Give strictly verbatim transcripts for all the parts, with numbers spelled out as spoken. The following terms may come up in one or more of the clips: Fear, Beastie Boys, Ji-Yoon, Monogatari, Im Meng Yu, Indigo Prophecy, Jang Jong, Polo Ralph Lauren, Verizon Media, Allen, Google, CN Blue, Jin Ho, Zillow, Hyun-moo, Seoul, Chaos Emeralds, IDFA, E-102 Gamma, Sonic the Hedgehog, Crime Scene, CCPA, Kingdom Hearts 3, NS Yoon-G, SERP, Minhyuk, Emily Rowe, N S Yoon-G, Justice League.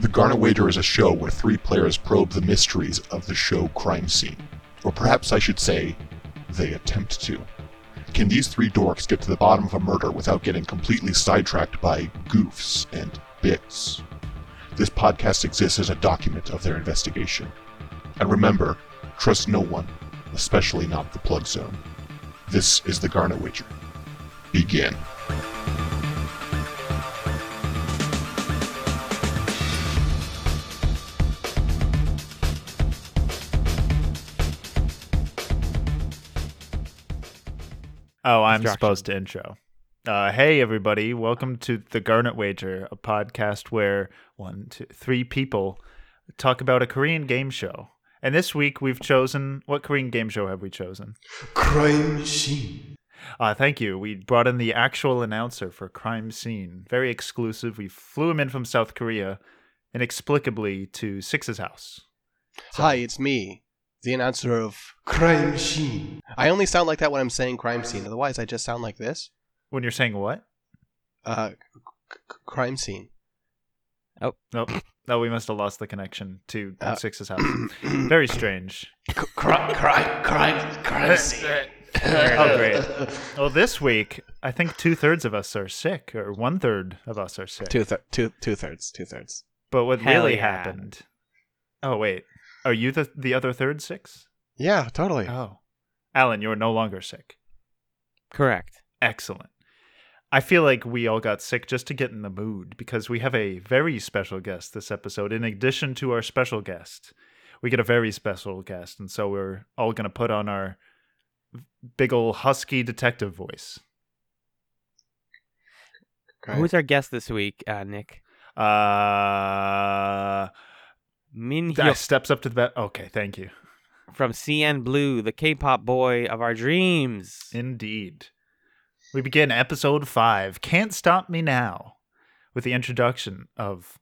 The Garnet Wager is a show where three players probe the mysteries of the show Crime Scene. Or perhaps I should say, they attempt to. Can these three dorks get to the bottom of a murder without getting completely sidetracked by goofs and bits? This podcast exists as a document of their investigation. And remember, trust no one, especially not the plug zone. This is the Garnet Wager. Begin. Oh, I'm supposed to intro. Uh, hey, everybody. Welcome to The Garnet Wager, a podcast where one, two, three people talk about a Korean game show. And this week we've chosen... What Korean game show have we chosen? Crime Scene. Uh, thank you. We brought in the actual announcer for Crime Scene. Very exclusive. We flew him in from South Korea, inexplicably, to Six's house. So. Hi, it's me. The announcer of Crime Scene. I only sound like that when I'm saying Crime Scene. Otherwise, I just sound like this. When you're saying what? Uh, c- c- Crime Scene. Oh. Nope. No, we must have lost the connection to uh, Six's house. Very strange. C- crime, crime, crime, crime scene. Oh, great. Well, this week, I think two-thirds of us are sick, or one-third of us are sick. Two thir- two, two-thirds, two-thirds. But what Hell really yeah. happened... Oh, wait. Are you the the other third, Six? Yeah, totally. Oh. Allen, you're no longer sick. Correct. Excellent. I feel like we all got sick just to get in the mood, because we have a very special guest this episode. In addition to our special guest, we get a very special guest, and so we're all going to put on our big old husky detective voice. Great. Who's our guest this week, uh, Nick? Uh... Minhyuk steps up to the bat. Okay, thank you. From C N Blue, the K-pop boy of our dreams. Indeed. We begin episode five, Can't Stop Me Now, with the introduction of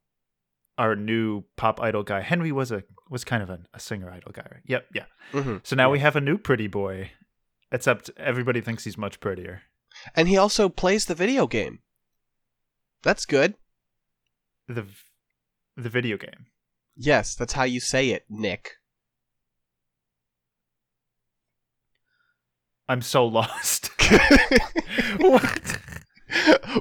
our new pop idol guy. Henry was a was kind of a, a singer idol guy, right? Yep, yeah. Mm-hmm. So now yeah. we have a new pretty boy, except everybody thinks he's much prettier. And he also plays the video game. That's good. The the video game. Yes, that's how you say it, Nick. I'm so lost. What?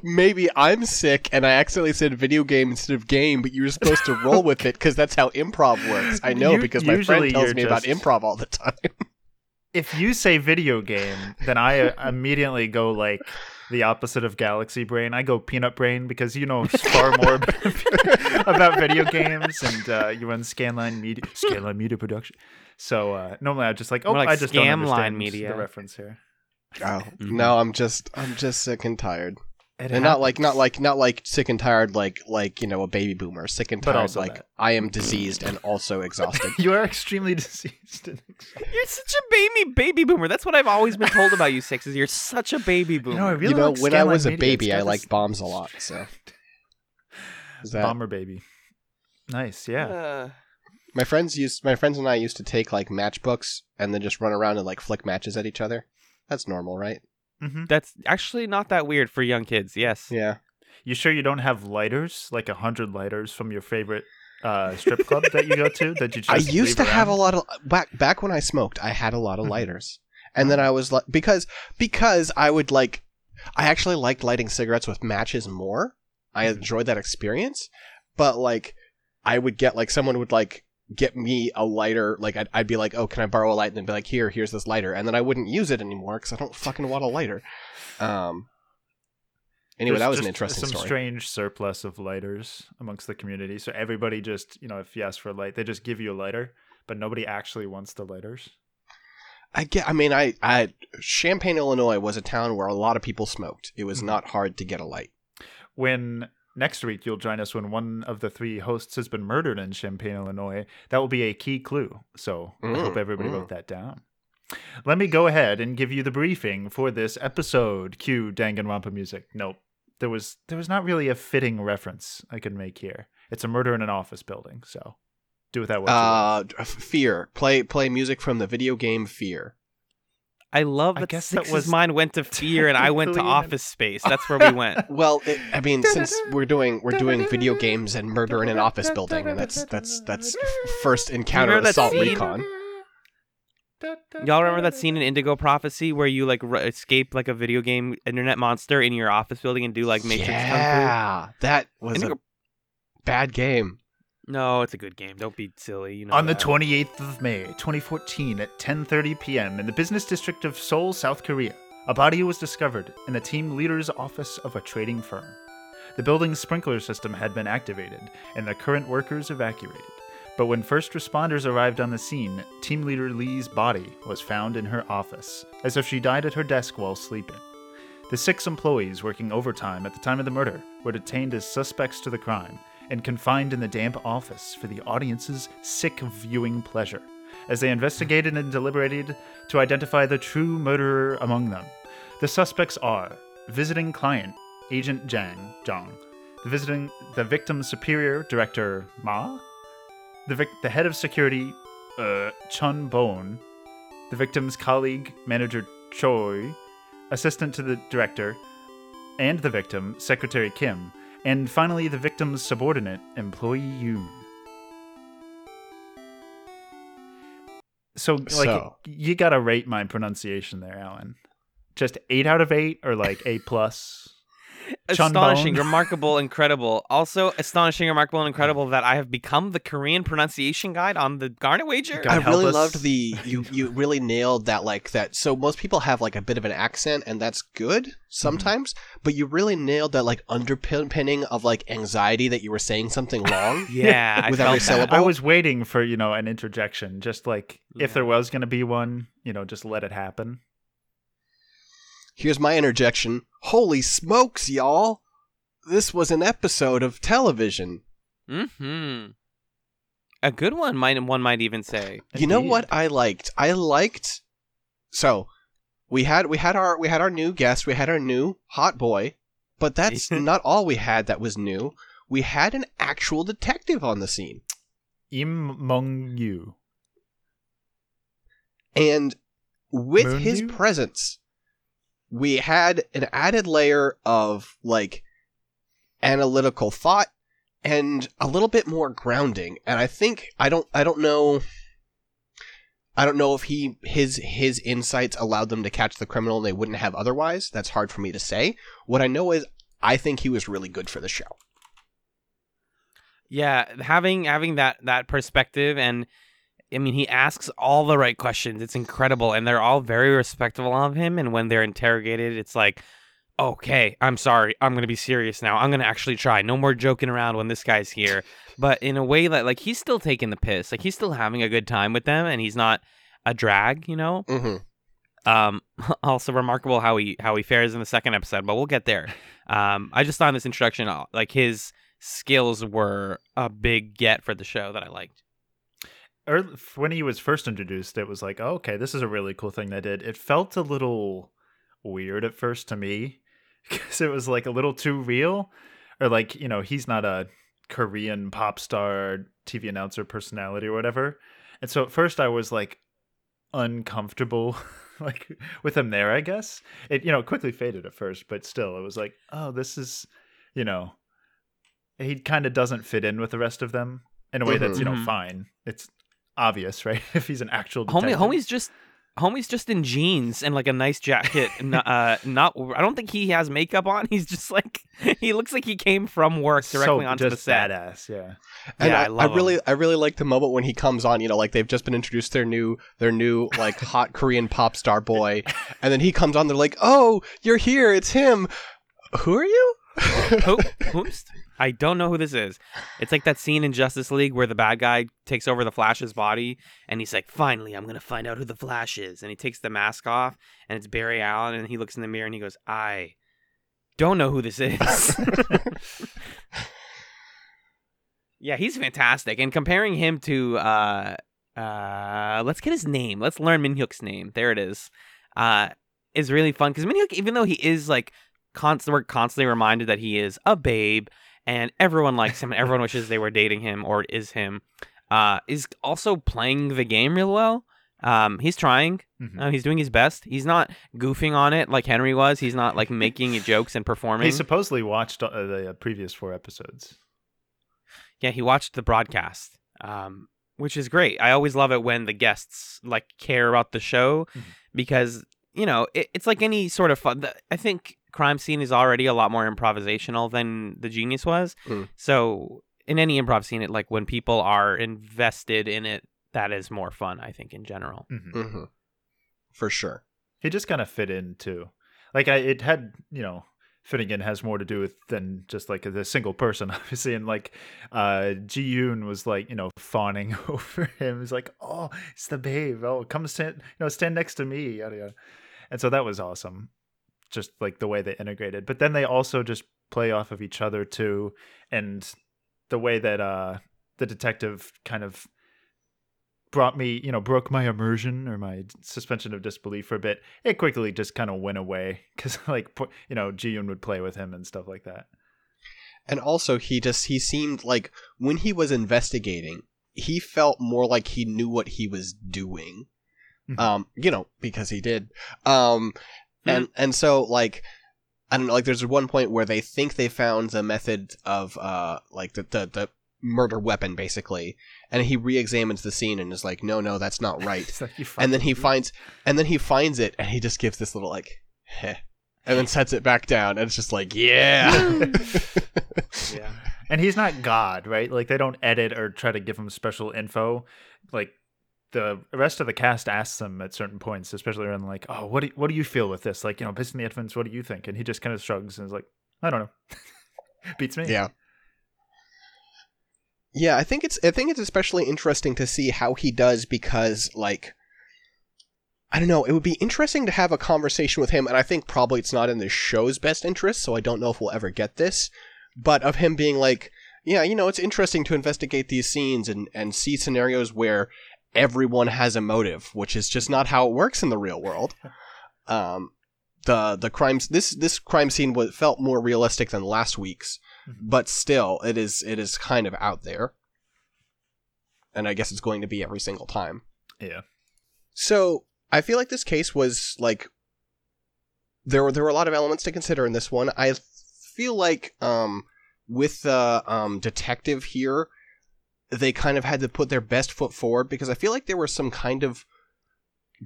Maybe I'm sick and I accidentally said video game instead of game, but you were supposed to roll with it because that's how improv works. I know you, because my friend tells me just... about improv all the time. If you say video game, then I immediately go like the opposite of galaxy brain. I go peanut brain because you know far more about video games, and uh, you run Scanline Media, Scanline Media Production. So uh, normally I'm just like, oh, like I just don't understand media. The reference here. Oh no, I'm just, I'm just sick and tired, it and happens. not like, not like, not like sick and tired, like, like you know, a baby boomer, sick and tired, like that. I am diseased and also exhausted. You are extremely diseased and exhausted. You're such a baby baby boomer. That's what I've always been told about you, Six. Is you're such a baby boomer. You know, I really you know when I was a baby, I liked bombs a lot. So is that... bomber baby, nice, yeah. Uh... My friends used, my friends and I used to take like matchbooks and then just run around and like flick matches at each other. That's normal, right? Mm-hmm. That's actually not that weird for young kids, yes. Yeah. You sure you don't have lighters? Like one hundred lighters from your favorite uh, strip club that you go to? That you just I used to around? have a lot of... Back, back when I smoked, I had a lot of lighters. And then I was like... Because, because I would like... I actually liked lighting cigarettes with matches more. I enjoyed that experience. But like, I would get like... Someone would like... get me a lighter, like I'd, I'd be like, oh, can I borrow a light? And they'd be like, here, here's this lighter. And then I wouldn't use it anymore because I don't fucking want a lighter. Um. Anyway, There's that was an interesting some story. Some strange surplus of lighters amongst the community. So everybody just, you know, if you ask for a light, they just give you a lighter, but nobody actually wants the lighters. I get, I mean, I, I, Champaign, Illinois was a town where a lot of people smoked. It was mm-hmm. not hard to get a light. When... Next week, you'll join us when one of the three hosts has been murdered in Champaign, Illinois. That will be a key clue, so mm, I hope everybody mm. wrote that down. Let me go ahead and give you the briefing for this episode. Cue Danganronpa music. Nope. There was there was not really a fitting reference I could make here. It's a murder in an office building, so do with that what you want. Uh, Fear. Play, play music from the video game Fear. I love that I guess Six's that was... mind went to Fear and I went to Office Space. That's where we went. Well, it, I mean, since we're doing we're doing video games and murder in an office building, and that's that's that's first encounter assault recon. Y'all remember that scene in Indigo Prophecy where you like re- escape like a video game internet monster in your office building and do like Matrix Kung Fu? Yeah, that was Indigo... a bad game. No, it's a good game. Don't be silly. You know On that. the twenty-eighth of May, twenty fourteen, at ten thirty p.m. in the business district of Seoul, South Korea, a body was discovered in the team leader's office of a trading firm. The building's sprinkler system had been activated, and the current workers evacuated. But when first responders arrived on the scene, team leader Lee's body was found in her office, as if she died at her desk while sleeping. The six employees working overtime at the time of the murder were detained as suspects to the crime, and confined in the damp office for the audience's sick viewing pleasure, as they investigated and deliberated to identify the true murderer among them. The suspects are visiting client, Agent Jang Jong, the visiting the victim's superior, Director Ma, the, vic, the head of security, uh, Chun Bon, the victim's colleague, Manager Choi, assistant to the director, and the victim, Secretary Kim, and finally, the victim's subordinate, employee Yoon. So, like, so. you gotta rate my pronunciation there, Alan. Just eight out of eight, or like A plus. Astonishing, remarkable, incredible. Also, astonishing, remarkable, and incredible that I have become the Korean pronunciation guide on the Garnet Wager. God, I really us. loved the you. You really nailed that. Like that. So most people have like a bit of an accent, and that's good sometimes. Mm-hmm. But you really nailed that like underpinning of like anxiety that you were saying something long. yeah, with I every syllable. I was waiting for you know an interjection, just like yeah. if there was going to be one, you know, just let it happen. Here's my interjection. Holy smokes, y'all! This was an episode of television. Mm-hmm. A good one, might, one might even say. You Indeed. know what I liked? I liked. So we had we had our we had our new guest. We had our new hot boy, but that's not all we had. That was new. We had an actual detective on the scene. Im Meng Yu. And with Moon his Yu? presence. We had an added layer of, like, analytical thought and a little bit more grounding. And I think, I don't, I don't know, I don't know if he, his, his insights allowed them to catch the criminal they wouldn't have otherwise. That's hard for me to say. What I know is I think he was really good for the show. Yeah, having, having that, that perspective and... I mean, he asks all the right questions. It's incredible. And they're all very respectful of him. And when they're interrogated, it's like, okay, I'm sorry. I'm going to be serious now. I'm going to actually try. No more joking around when this guy's here. But in a way that, like, he's still taking the piss. Like, he's still having a good time with them. And he's not a drag, you know? Mm-hmm. Um, also remarkable how he, how he fares in the second episode. But we'll get there. Um, I just thought in this introduction, like, his skills were a big get for the show that I liked. When he was first introduced, it was like, oh, okay, this is a really cool thing they did. It felt a little weird at first to me because it was like a little too real. Or like, you know, he's not a Korean pop star, T V announcer personality or whatever. And so at first I was like uncomfortable like with him there, I guess. It, you know, quickly faded at first, but still it was like, oh, this is, you know, he kind of doesn't fit in with the rest of them in a way mm-hmm. that's, you know, mm-hmm. fine. It's obvious, right? If he's an actual detective. Homie, homie's just homie's just in jeans and like a nice jacket. not, uh, not, I don't think he has makeup on. He's just like he looks like he came from work directly so onto just the set. Badass, yeah. And yeah, I, I, love I really, him. I really like the moment when he comes on. You know, like they've just been introduced their new, their new like hot Korean pop star boy, and then he comes on. They're like, "Oh, you're here! It's him. Who are you?" Who? Whoops. I don't know who this is. It's like that scene in Justice League where the bad guy takes over the Flash's body and he's like, finally, I'm going to find out who the Flash is. And he takes the mask off and it's Barry Allen and he looks in the mirror and he goes, I don't know who this is. Yeah, he's fantastic. And comparing him to, uh, uh, let's get his name. Let's learn Minhyuk's name. There it is. Uh, is really fun because Minhyuk, even though he is like, const- we're constantly reminded that he is a babe. And everyone likes him. And everyone wishes they were dating him or is him. Uh, is also playing the game real well. Um, he's trying. Mm-hmm. Uh, he's doing his best. He's not goofing on it like Henry was. He's not like making jokes and performing. He supposedly watched uh, the uh, previous four episodes. Yeah, he watched the broadcast, um, which is great. I always love it when the guests like care about the show, mm-hmm. because you know it, it's like any sort of fun. The, I think Crime Scene is already a lot more improvisational than the Genius was. Mm. So in any improv scene, it like when people are invested in it. That is more fun, I think, in general. Mm-hmm. Mm-hmm. For sure. He just kind of fit in, too. Like, I, it had, you know, fitting in has more to do with than just, like, the single person, obviously. And, like, uh, Ji-Yoon was, like, you know, fawning over him. He's like, oh, it's the babe. Oh, come stand, you know, stand next to me. Yada, yada. And so that was awesome. Just, like, the way they integrated. But then they also just play off of each other, too. And the way that uh, the detective kind of brought me, you know, broke my immersion or my suspension of disbelief for a bit. It quickly just kind of went away because, like, you know, Ji-Yoon would play with him and stuff like that. And also, he just he seemed like when he was investigating, he felt more like he knew what he was doing. Mm-hmm. Um, you know, because he did. Um, mm-hmm. and and so like. I don't know. Like, there's one point where they think they found the method of uh, like the the. the murder weapon, basically, and he re-examines the scene and is like, no no that's not right. Like, and then he finds and then he finds it and he just gives this little like heh, and then sets it back down, and it's just like, yeah. Yeah, and he's not God, right? Like, they don't edit or try to give him special info. Like, the rest of the cast asks him at certain points, especially around like, oh, what do, what do you feel with this, like, you know, piss in the infants, what do you think? And he just kind of shrugs and is like, I don't know. Beats me. Yeah. Yeah, I think it's I think it's especially interesting to see how he does, because, like, I don't know, it would be interesting to have a conversation with him, and I think probably it's not in the show's best interest, so I don't know if we'll ever get this, but of him being like, yeah, you know, it's interesting to investigate these scenes and, and see scenarios where everyone has a motive, which is just not how it works in the real world. Um, the the crimes this this crime scene was, felt more realistic than last week's. But still, it is it is kind of out there. And I guess it's going to be every single time. Yeah. So, I feel like this case was, like, there were there were a lot of elements to consider in this one. I feel like um, with the um, detective here, they kind of had to put their best foot forward, because I feel like there were some kind of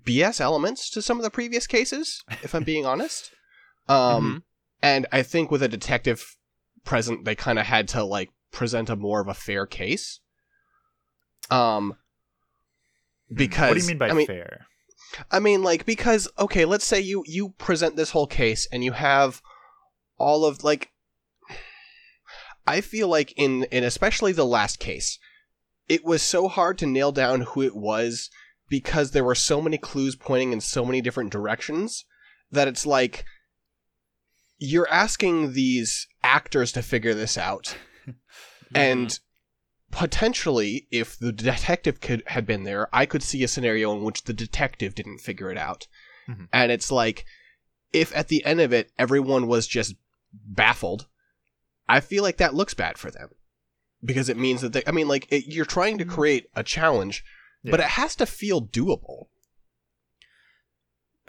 B S elements to some of the previous cases, if I'm being honest. Um, mm-hmm. And I think with a detective present, they kind of had to, like, present a more of a fair case. Um, because... What do you mean by I mean, fair? I mean, like, because, okay, let's say you, you present this whole case, and you have all of, like... I feel like in, in especially the last case, it was so hard to nail down who it was, because there were so many clues pointing in so many different directions, that it's like... You're asking these actors to figure this out. Yeah. And potentially, if the detective could had been there, I could see a scenario in which the detective didn't figure it out. Mm-hmm. And it's like, if at the end of it, everyone was just baffled, I feel like that looks bad for them. Because it means that they... I mean, like, it, you're trying to create a challenge, yeah. But it has to feel doable.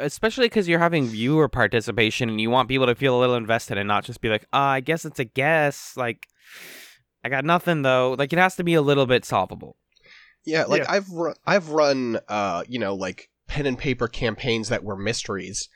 Especially because you're having viewer participation and you want people to feel a little invested and not just be like, uh, I guess it's a guess. Like, I got nothing, though. Like, it has to be a little bit solvable. Yeah, like, yeah. I've, ru- I've run, uh, you know, like, pen and paper campaigns that were mysteries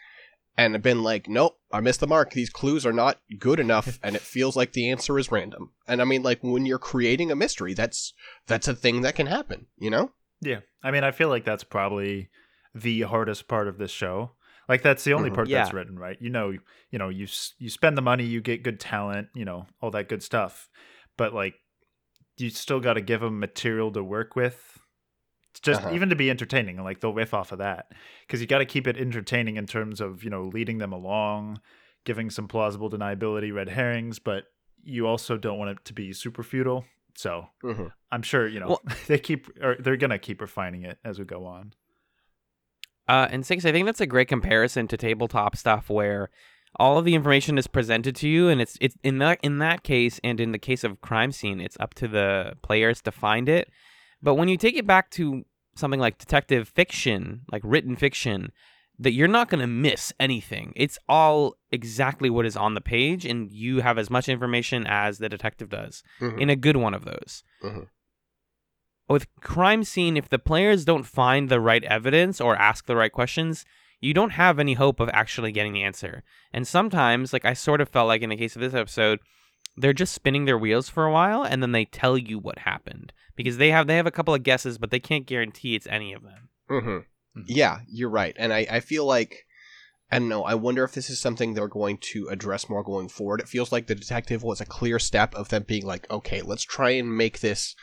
and have been like, nope, I missed the mark. These clues are not good enough, and it feels like the answer is random. And, I mean, like, when you're creating a mystery, that's that's a thing that can happen, you know? Yeah. I mean, I feel like that's probably... the hardest part of this show. Like, that's the only mm-hmm. part yeah. that's written, right? You know, you know, you you spend the money, you get good talent, you know, all that good stuff. But, like, you still got to give them material to work with. Just uh-huh. even to be entertaining. Like, they'll riff off of that. Because you got to keep it entertaining in terms of, you know, leading them along, giving some plausible deniability, red herrings. But you also don't want it to be super futile. So mm-hmm. I'm sure, you know, well, they keep or they're going to keep refining it as we go on. Uh, and six, I think that's a great comparison to tabletop stuff, where all of the information is presented to you, and it's it's in that in that case, and in the case of Crime Scene, it's up to the players to find it. But when you take it back to something like detective fiction, like written fiction, that you're not going to miss anything. It's all exactly what is on the page, and you have as much information as the detective does mm-hmm. in a good one of those. Mm-hmm. With Crime Scene, if the players don't find the right evidence or ask the right questions, you don't have any hope of actually getting the answer. And sometimes, like I sort of felt like in the case of this episode, they're just spinning their wheels for a while, and then they tell you what happened. Because they have they have a couple of guesses, but they can't guarantee it's any of them. Mm-hmm. Yeah, you're right. And I, I feel like, I don't know, I wonder if this is something they're going to address more going forward. It feels like the detective was a clear step of them being like, okay, let's try and make this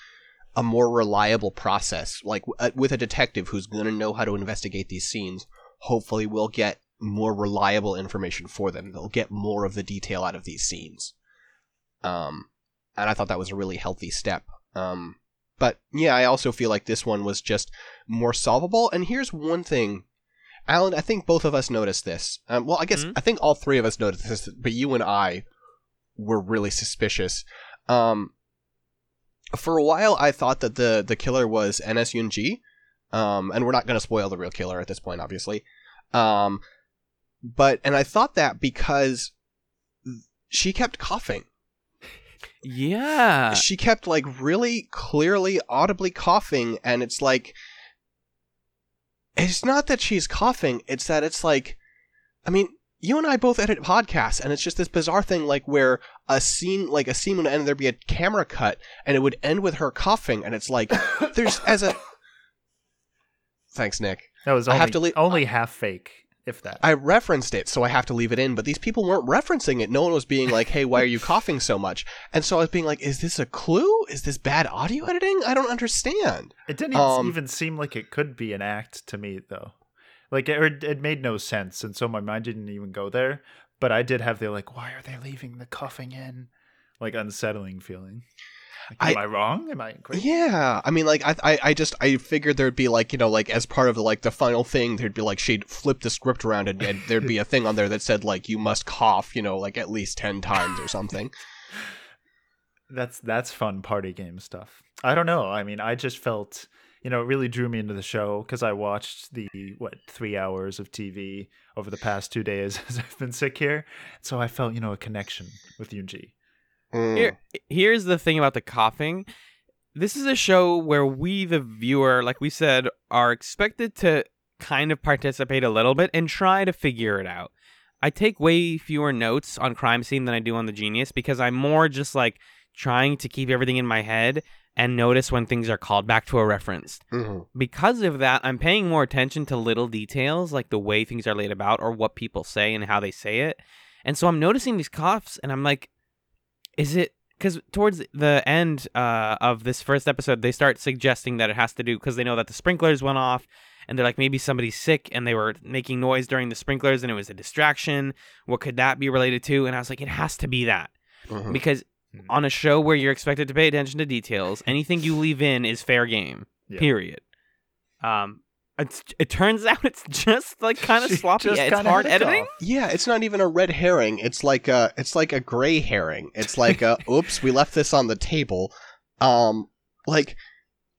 a more reliable process. Like, uh, with a detective who's going to know how to investigate these scenes, hopefully we'll get more reliable information for them. They'll get more of the detail out of these scenes. Um, and I thought that was a really healthy step. Um, But, yeah, I also feel like this one was just more solvable. And here's one thing. Alan, I think both of us noticed this. Um, well, I guess mm-hmm. I think all three of us noticed this, but you and I were really suspicious. Um, for a while, I thought that the, the killer was N S Yoon-G. Um, and we're not going to spoil the real killer at this point, obviously. Um, but and I thought that because she kept coughing. Yeah. She kept, like, really clearly, audibly coughing, and it's like, it's not that she's coughing, it's that it's like, I mean, you and I both edit podcasts, and it's just this bizarre thing, like, where a scene, like, a scene would end, there'd be a camera cut, and it would end with her coughing, and it's like, there's, as a... Thanks, Nick. That was only, I have to le- only half fake. If that. I referenced it, so I have to leave it in, but these people weren't referencing it. No one was being like, hey, why are you coughing so much? And so I was being like, is this a clue? Is this bad audio editing? I don't understand. It didn't um, even seem like it could be an act to me, though. Like, it, it made no sense, and so my mind didn't even go there. But I did have the, like, why are they leaving the coughing in? Like, unsettling feeling. Like, am I, I wrong? Am I incorrect? Yeah. I mean, like, I, I I just, I figured there'd be, like, you know, like, as part of, the, like, the final thing, there'd be, like, she'd flip the script around and, and there'd be a thing on there that said, like, you must cough, you know, like, at least ten times or something. That's, that's fun party game stuff. I don't know. I mean, I just felt, you know, it really drew me into the show because I watched the, what, three hours of T V over the past two days as I've been sick here. So I felt, you know, a connection with Yoon-G. Mm. Here, here's the thing about the coughing. This is a show where we, the viewer, like we said, are expected to kind of participate a little bit and try to figure it out. I take way fewer notes on Crime Scene than I do on The Genius because I'm more just like trying to keep everything in my head and notice when things are called back to a reference. Mm-hmm. Because of that, I'm paying more attention to little details like the way things are laid about or what people say and how they say it. And so I'm noticing these coughs and I'm like, is it because towards the end uh, of this first episode, they start suggesting that it has to do because they know that the sprinklers went off and they're like, maybe somebody's sick and they were making noise during the sprinklers and it was a distraction. What could that be related to? And I was like, it has to be that mm-hmm. because on a show where you're expected to pay attention to details, anything you leave in is fair game, yeah. period. Um, It's, it turns out it's just like kind of sloppy. Yeah, it's hard editing. Off. Yeah, it's not even a red herring. It's like a it's like a gray herring. It's like a, oops, we left this on the table. Um, like,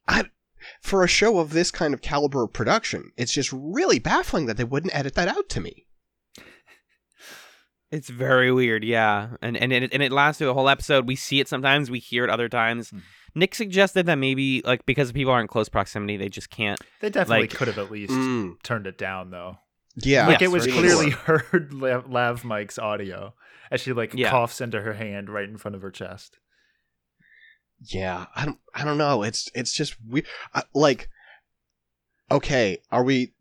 I, for a show of this kind of caliber of production, it's just really baffling that they wouldn't edit that out to me. It's very weird, yeah, and and it and it lasts through the whole episode. We see it sometimes, we hear it other times. Mm. Nick suggested that maybe, like, because people are in close proximity, they just can't. They definitely like, could have at least mm. turned it down, though. Yeah. Like, yes, it was clearly sure. heard Lav, Lav Mike's audio as she, like, yeah. coughs into her hand right in front of her chest. Yeah. I don't, I don't know. It's it's just weird. I, like, okay, are we...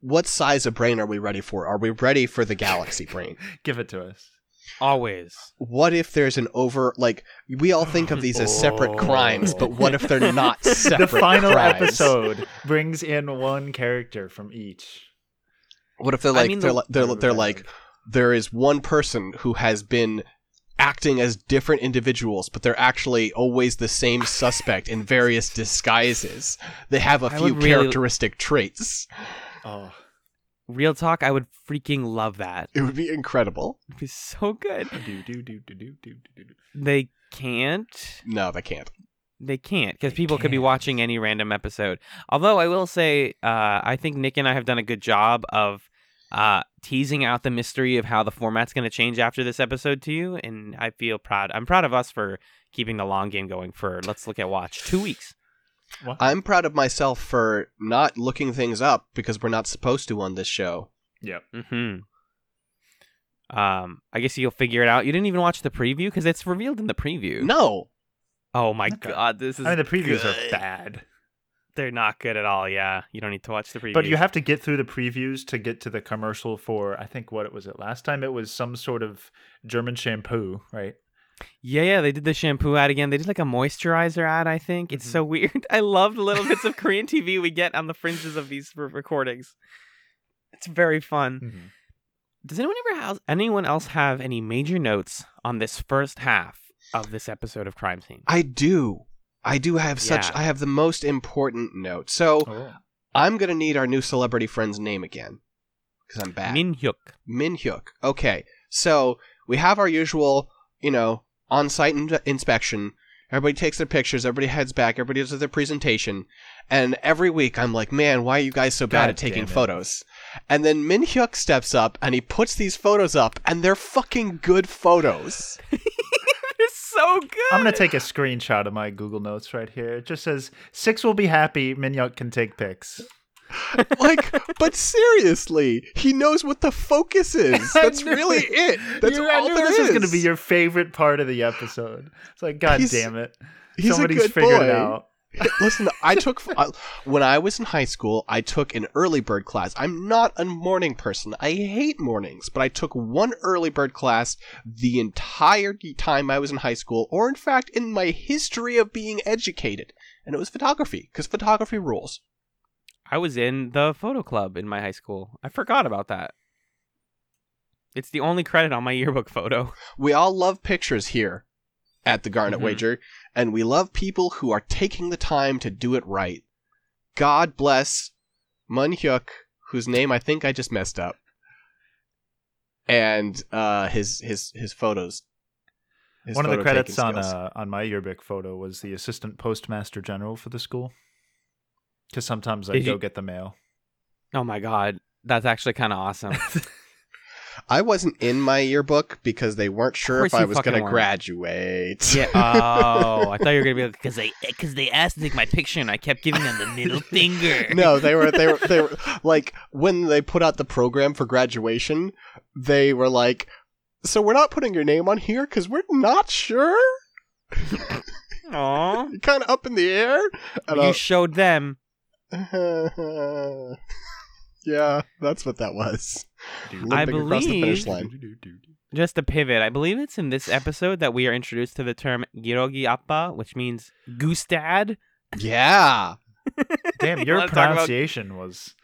What size of brain are we ready for? Are we ready for the galaxy brain? Give it to us. Always. What if there's an over, like, we all think of these as separate oh. crimes, but what if they're not separate crimes? The final crimes? Episode brings in one character from each. What if they're like, I mean, they're, the, they're, they're, they're like, there is one person who has been acting as different individuals, but they're actually always the same suspect in various disguises. They have a I few characteristic really... traits. Oh. Real talk, I would freaking love that. It would be incredible. It'd be so good. They can't. No, they can't. They can't, because people can't. could be watching any random episode. Although I will say, uh, I think Nick and I have done a good job of uh, teasing out the mystery of how the format's going to change after this episode to you. And I feel proud. I'm proud of us for keeping the long game going for, let's look at Watch, two weeks. What? I'm proud of myself for not looking things up because we're not supposed to on this show. Yep. Mm-hmm. Um, I guess you'll figure it out. You didn't even watch the preview because it's revealed in the preview. No. Oh my okay. god, this is I mean, the previews good. are bad. They're not good at all, yeah. You don't need to watch the previews. But you have to get through the previews to get to the commercial for, I think, what was it last time? It was some sort of German shampoo, right? Yeah, yeah, they did the shampoo ad again. They did like a moisturizer ad, I think. It's mm-hmm. so weird. I love the little bits of Korean T V we get on the fringes of these recordings. It's very fun. Mm-hmm. Does anyone ever have, anyone else have any major notes on this first half of this episode of Crime Scene? I do. I do have such... Yeah. I have the most important note. So, oh. I'm going to need our new celebrity friend's name again. Because I'm back. Minhyuk. Minhyuk. Okay. So, we have our usual, you know, on-site in- inspection. Everybody takes their pictures. Everybody heads back. Everybody does their presentation. And every week, I'm like, man, why are you guys so bad God at taking photos? And then Minhyuk steps up, and he puts these photos up, and they're fucking good photos. So good. I'm going to take a screenshot of my Google Notes right here. It just says, six will be happy, Minhyuk can take pics. Like, but seriously, he knows what the focus is. That's really it. That's you, all I knew there this is. This is going to be your favorite part of the episode. It's like, God he's, damn it. He's Somebody's a good figured boy. It out. Listen, I took, when I was in high school, I took an early bird class. I'm not a morning person. I hate mornings, but I took one early bird class the entire time I was in high school, or in fact, in my history of being educated. And it was photography, because photography rules. I was in the photo club in my high school. I forgot about that. It's the only credit on my yearbook photo. We all love pictures here at the Garnet mm-hmm. Wager, and we love people who are taking the time to do it right. God bless Minhyuk, whose name I think I just messed up, and uh, his his his photos. His One photo of the credits on uh, on my yearbook photo was the assistant postmaster general for the school, because sometimes I Did go you... get the mail. Oh my god, that's actually kind of awesome. I wasn't in my yearbook because they weren't sure if I was going to graduate. Yeah. Oh, I thought you were going to be like, because they because they asked to take my picture and I kept giving them the middle finger. No, they were they were they were like, when they put out the program for graduation, they were like, so we're not putting your name on here because we're not sure. Aw, you're kind of up in the air. And you I'll... showed them. Yeah, that's what that was. Limping I believe, the finish line. Just to pivot, I believe it's in this episode that we are introduced to the term Girogi Appa, which means goose dad. Yeah. Damn, your pronunciation about... was,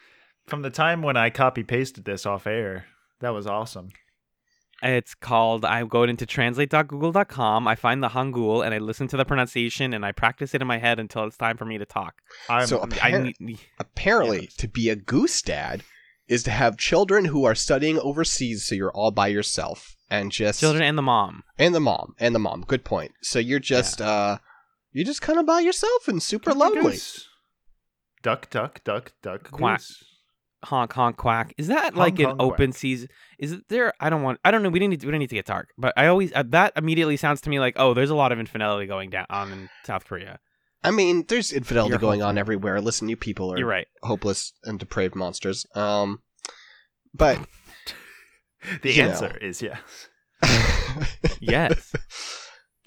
from the time when I copy-pasted this off air, that was awesome. It's called, I go into translate dot google dot com, I find the Hangul, and I listen to the pronunciation, and I practice it in my head until it's time for me to talk. I'm, so apparently, I, I, apparently yeah. to be a goose dad is to have children who are studying overseas, so you're all by yourself. And just... Children and the mom. And the mom. And the mom. Good point. So you're just, yeah. uh... You're just kind of by yourself and super lonely. Duck, duck, duck, duck, quack. Goose. Honk, honk, quack. Is that honk, like an honk, open quack. Season? Is it there? I don't want... I don't know. We didn't need to, we didn't need to get dark. But I always... Uh, that immediately sounds to me like, oh, there's a lot of infidelity going down on in South Korea. I mean, there's infidelity You're going hopeless. on everywhere. Listen, you people are You're right. hopeless and depraved monsters. Um, but the answer know. is yes. Yes.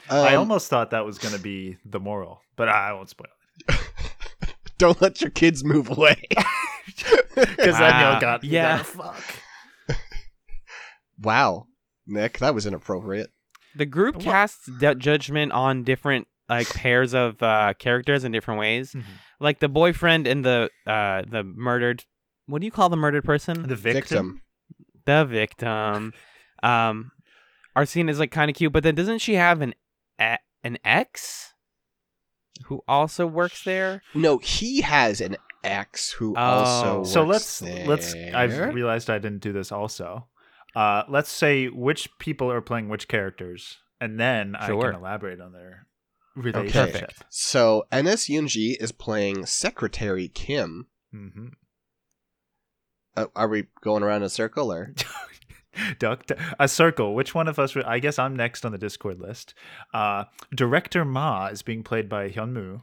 Um, I almost thought that was going to be the moral, but I won't spoil it. Don't let your kids move away. Because wow. I know God. Yeah. God, fuck. Wow, Nick, that was inappropriate. The group what? casts d- judgment on different. Like pairs of uh, characters in different ways, mm-hmm. like the boyfriend and the uh, the murdered. What do you call the murdered person? The victim. victim. The victim. Um, our scene is like kind of cute, but then doesn't she have an a- an ex who also works there? No, he has an ex who oh. also. Works so let's there. let's. I've realized I didn't do this. Also, uh, let's say which people are playing which characters, and then sure. I can elaborate on their relationship. Okay. Perfect. So N S Yoon-G is playing Secretary Kim. Mm-hmm. Uh, are we going around in a circle or? Duck, a circle. Which one of us? Re- I guess I'm next on the Discord list. Uh, Director Ma is being played by Hyun-moo.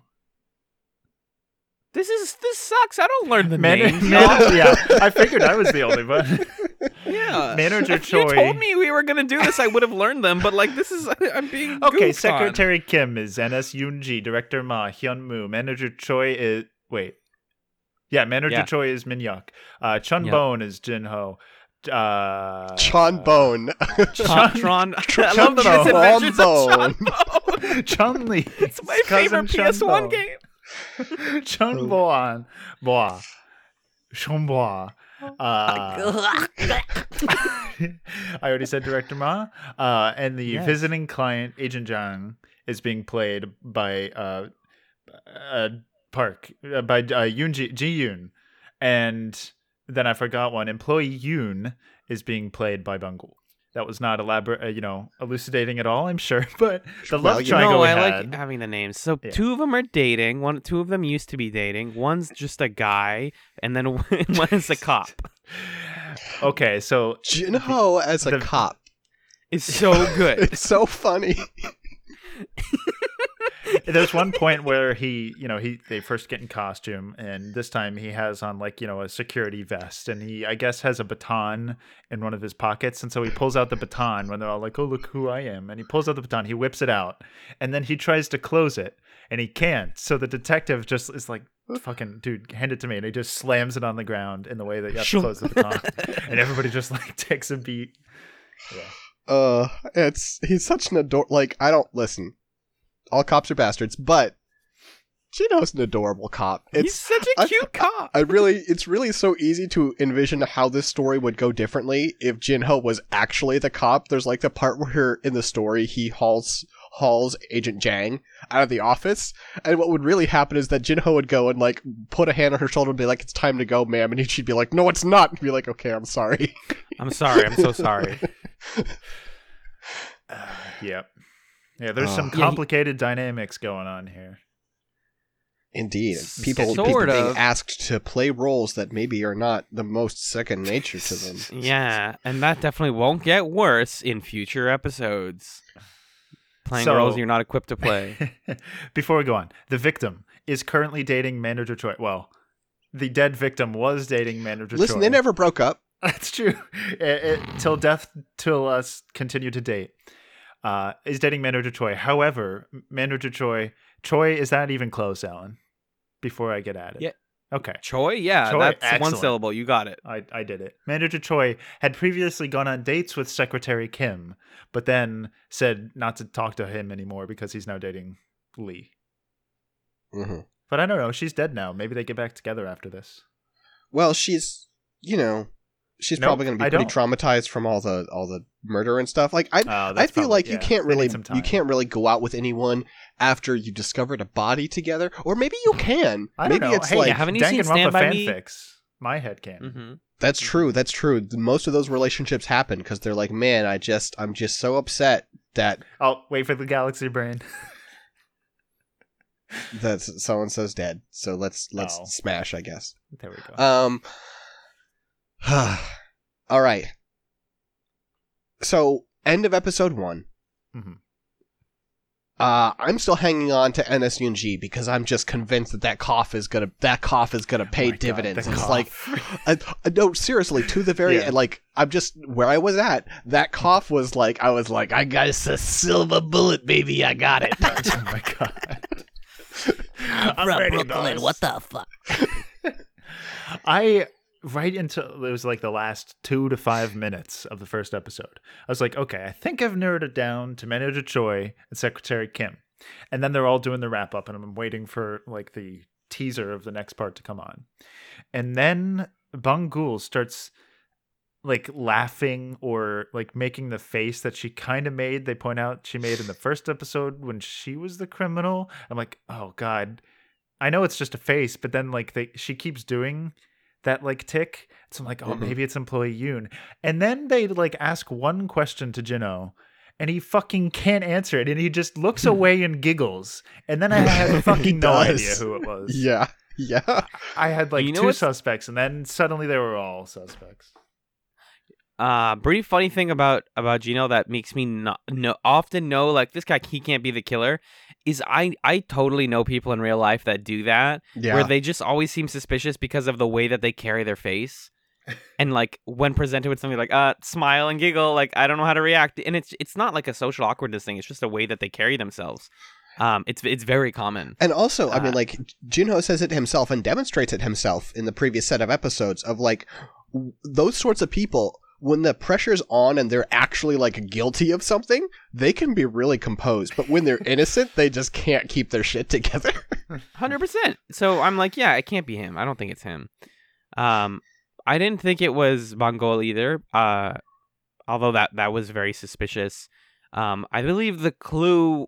This is this sucks. I don't learn the Man- names. No, yeah, I figured I was the only one. Yeah, Manager if Choi. You told me we were gonna do this. I would have learned them. But like, this is I'm being okay. Secretary on. Kim is N S Yoon-G. Director Ma, Hyun-moo. Manager Choi is wait. Yeah, Manager yeah. Choi is Minhyuk. Uh, Chun yep. Bone is Jin Ho. Uh, Chun Bone. Chun Tron. Chun Bone. Chun Li. It's my favorite P S one game. Chun Boan. Boa. Chun Boa. Uh, I already said Director Ma. Uh, and the yes. visiting client, Agent Zhang, is being played by uh, uh, Park, uh, by uh, Yoon Ji- Ji-Yoon. And. Then I forgot one. Employee Yoon is being played by Bangul. That was not elaborate, uh, you know, elucidating at all, I'm sure. But the love well, triangle know, we I had. Like having the names. So yeah. two of them are dating. One, two of them used to be dating. One's just a guy, and then one is a cop. Okay, so Jin Ho as a the, cop is so good. It's so funny. There's one point where he, you know, he they first get in costume, and this time he has on like, you know, a security vest, and he, I guess, has a baton in one of his pockets, and so he pulls out the baton when they're all like, "Oh, look who I am!" And he pulls out the baton, he whips it out, and then he tries to close it, and he can't. So the detective just is like, "Fucking dude, hand it to me!" And he just slams it on the ground in the way that you have to close the baton, and everybody just like takes a beat. Yeah. Uh, it's he's such an ador. Like I don't listen. All cops are bastards, but Gino's an adorable cop. It's, He's such a cute I, cop. I really, it's really so easy to envision how this story would go differently if Jin Ho was actually the cop. There's like the part where in the story he hauls hauls Agent Zhang out of the office, and what would really happen is that Jin Ho would go and like put a hand on her shoulder and be like, "It's time to go, ma'am," and she'd be like, "No, it's not," and be like, "Okay, I'm sorry. I'm sorry. I'm so sorry." uh, yep. Yeah, there's uh, some complicated yeah, he, dynamics going on here. Indeed. People, people being asked to play roles that maybe are not the most second nature to them. Yeah, and that definitely won't get worse in future episodes. Playing so, roles you're not equipped to play. Before we go on, the victim is currently dating Manager Choi. Well, the dead victim was dating Manager Choi. Listen, they never broke up. That's true. It, it, till death, till us continue to date. Uh, is dating Manager Choi. However, Manager Choi, Choi, is that even close, Alan? Before I get at it. Yeah. Okay. Choi? Yeah, Choi, that's excellent. One syllable. You got it. I, I did it. Manager Choi had previously gone on dates with Secretary Kim, but then said not to talk to him anymore because he's now dating Lee. Mm-hmm. But I don't know. She's dead now. Maybe they get back together after this. Well, she's, you know... She's nope, probably going to be pretty traumatized from all the all the murder and stuff. Like I, uh, I feel probably, like you yeah, can't really you can't really go out with anyone after you discovered a body together, or maybe you can. I don't maybe know. It's hey, like haven't you seen Stand By Me? Fanfics. My head can. Mm-hmm. That's true. That's true. Most of those relationships happen because they're like, man, I just I'm just so upset that. Oh, wait for the galaxy brain. That so and so's dead. So let's let's oh. smash. I guess. There we go. Um. All right. So, end of episode one. Mm-hmm. Uh, I'm still hanging on to N S Yoon-G because I'm just convinced that that cough is gonna that cough is gonna pay oh dividends. God, it's cough. Like, I, I, no, seriously, to the very yeah. end, like I'm just where I was at. That cough was like I was like I got it's a silver bullet, baby. I got it. Oh my god. I'm, I'm from Brooklyn. Boss. What the fuck? I. Right until it was like the last two to five minutes of the first episode. I was like, okay, I think I've narrowed it down to Manager Choi and Secretary Kim. And then they're all doing the wrap up and I'm waiting for like the teaser of the next part to come on. And then Bangul starts like laughing or like making the face that she kind of made. They point out she made in the first episode when she was the criminal. I'm like, oh God, I know it's just a face, but then like they, she keeps doing that like tick. So I'm like, oh, mm-hmm. maybe it's Employee Yoon. And then they like ask one question to Jin Ho and he fucking can't answer it, and he just looks away and giggles, and then I had fucking no idea who it was. Yeah, yeah. I had like you know two what's... suspects, and then suddenly they were all suspects. Uh, pretty funny thing about about Gino that makes me not no often know like this guy he can't be the killer is I I totally know people in real life that do that yeah. where they just always seem suspicious because of the way that they carry their face. And like when presented with something like uh smile and giggle, like I don't know how to react, and it's it's not like a social awkwardness thing, it's just a way that they carry themselves. Um, it's it's very common. And also, uh, I mean, like Jin Ho says it himself and demonstrates it himself in the previous set of episodes of like w- those sorts of people when the pressure's on and they're actually like guilty of something, they can be really composed, but when they're innocent, they just can't keep their shit together. one hundred percent. So I'm like, yeah, it can't be him. I don't think it's him. Um. I didn't think it was Bangul either, uh, although that, that was very suspicious. Um, I believe the clue...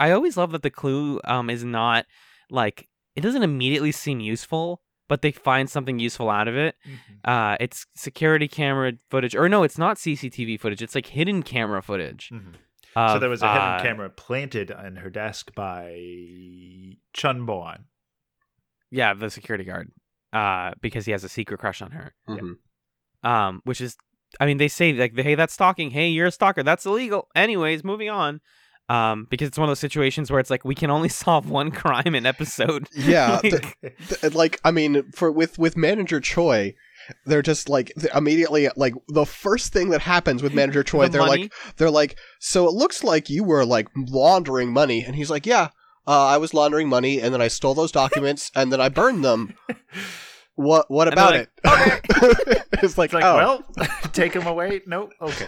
I always love that the clue um, is not, like... It doesn't immediately seem useful, but they find something useful out of it. Mm-hmm. Uh, it's security camera footage. Or no, it's not C C T V footage. It's like hidden camera footage. Mm-hmm. Of, so there was a hidden uh, camera planted on her desk by Chunbon. Yeah, the security guard. Uh, because he has a secret crush on her. Mm-hmm. Um, which is, I mean, they say, like, hey, that's stalking. Hey, you're a stalker. That's illegal. Anyways, moving on. Um, because it's one of those situations where it's like, we can only solve one crime in episode. Yeah. like, th- th- like, I mean, for with, with Manager Choi, they're just like immediately like the first thing that happens with Manager Choi, the they're money? like, they're like, so it looks like you were like laundering money. And he's like, yeah. Uh, I was laundering money, and then I stole those documents, and then I burned them. What? What about like, it? Okay. it's like, it's like oh. well, take them away. Nope. Okay.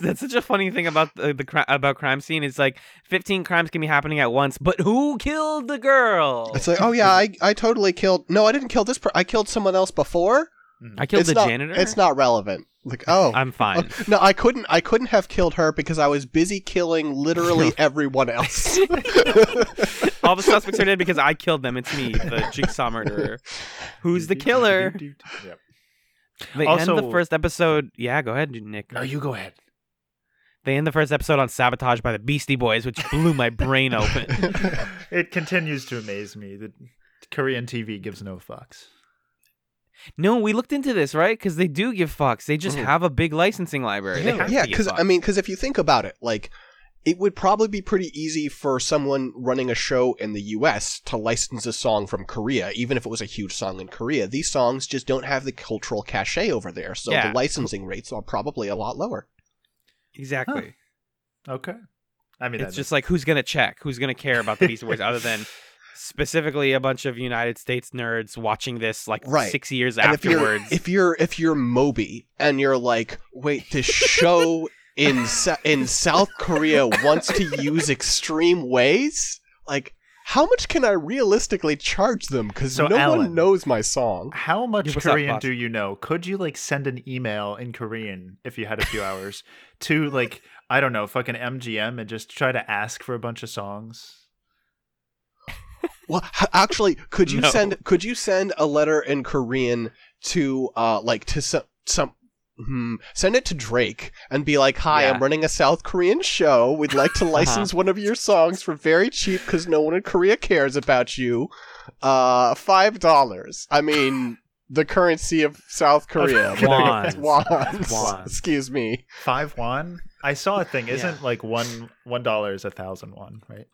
That's such a funny thing about the, the about Crime Scene. It's like fifteen crimes can be happening at once, but who killed the girl? It's like, oh yeah, I I totally killed. No, I didn't kill this. Per- I killed someone else before. I killed it's the not, janitor. It's not relevant. Like, oh, I'm fine. Oh, no, I couldn't. I couldn't have killed her because I was busy killing literally everyone else. All the suspects are dead because I killed them. It's me, the jigsaw murderer. Who's the killer? Yep. They also, end the first episode. Yeah, go ahead, Nick. No, you go ahead. They end the first episode on Sabotage by the Beastie Boys, which blew my brain open. It continues to amaze me that Korean T V gives no fucks. No, we looked into this, right? Because they do give fucks. They just mm. have a big licensing library. Yeah, yeah. Because I mean, because if you think about it, like, it would probably be pretty easy for someone running a show in the U S to license a song from Korea, even if it was a huge song in Korea. These songs just don't have the cultural cachet over there, so yeah. the licensing rates are probably a lot lower. Exactly. Huh. Okay. I mean, it's just is. like who's gonna check? Who's gonna care about the Beastie Boys other than? Specifically, a bunch of United States nerds watching this like right. six years and afterwards. If you're, if you're if you're Moby and you're like, wait, this show in in South Korea wants to use extreme ways, like how much can I realistically charge them? Because so no Alan, one knows my song. How much What's Korean up, do you know? Could you like send an email in Korean if you had a few hours to like I don't know fucking M G M and just try to ask for a bunch of songs? Well, actually, could you no. send could you send a letter in Korean to uh like to some some hmm, send it to Drake and be like, "Hi, yeah. I'm running a South Korean show. We'd like to license uh-huh. one of your songs for very cheap because no one in Korea cares about you. Uh, five dollars. I mean, the currency of South Korea. Wons. Wons. Wons. Excuse me. Five won. I saw a thing. Isn't yeah. like one one dollar is a thousand won, right?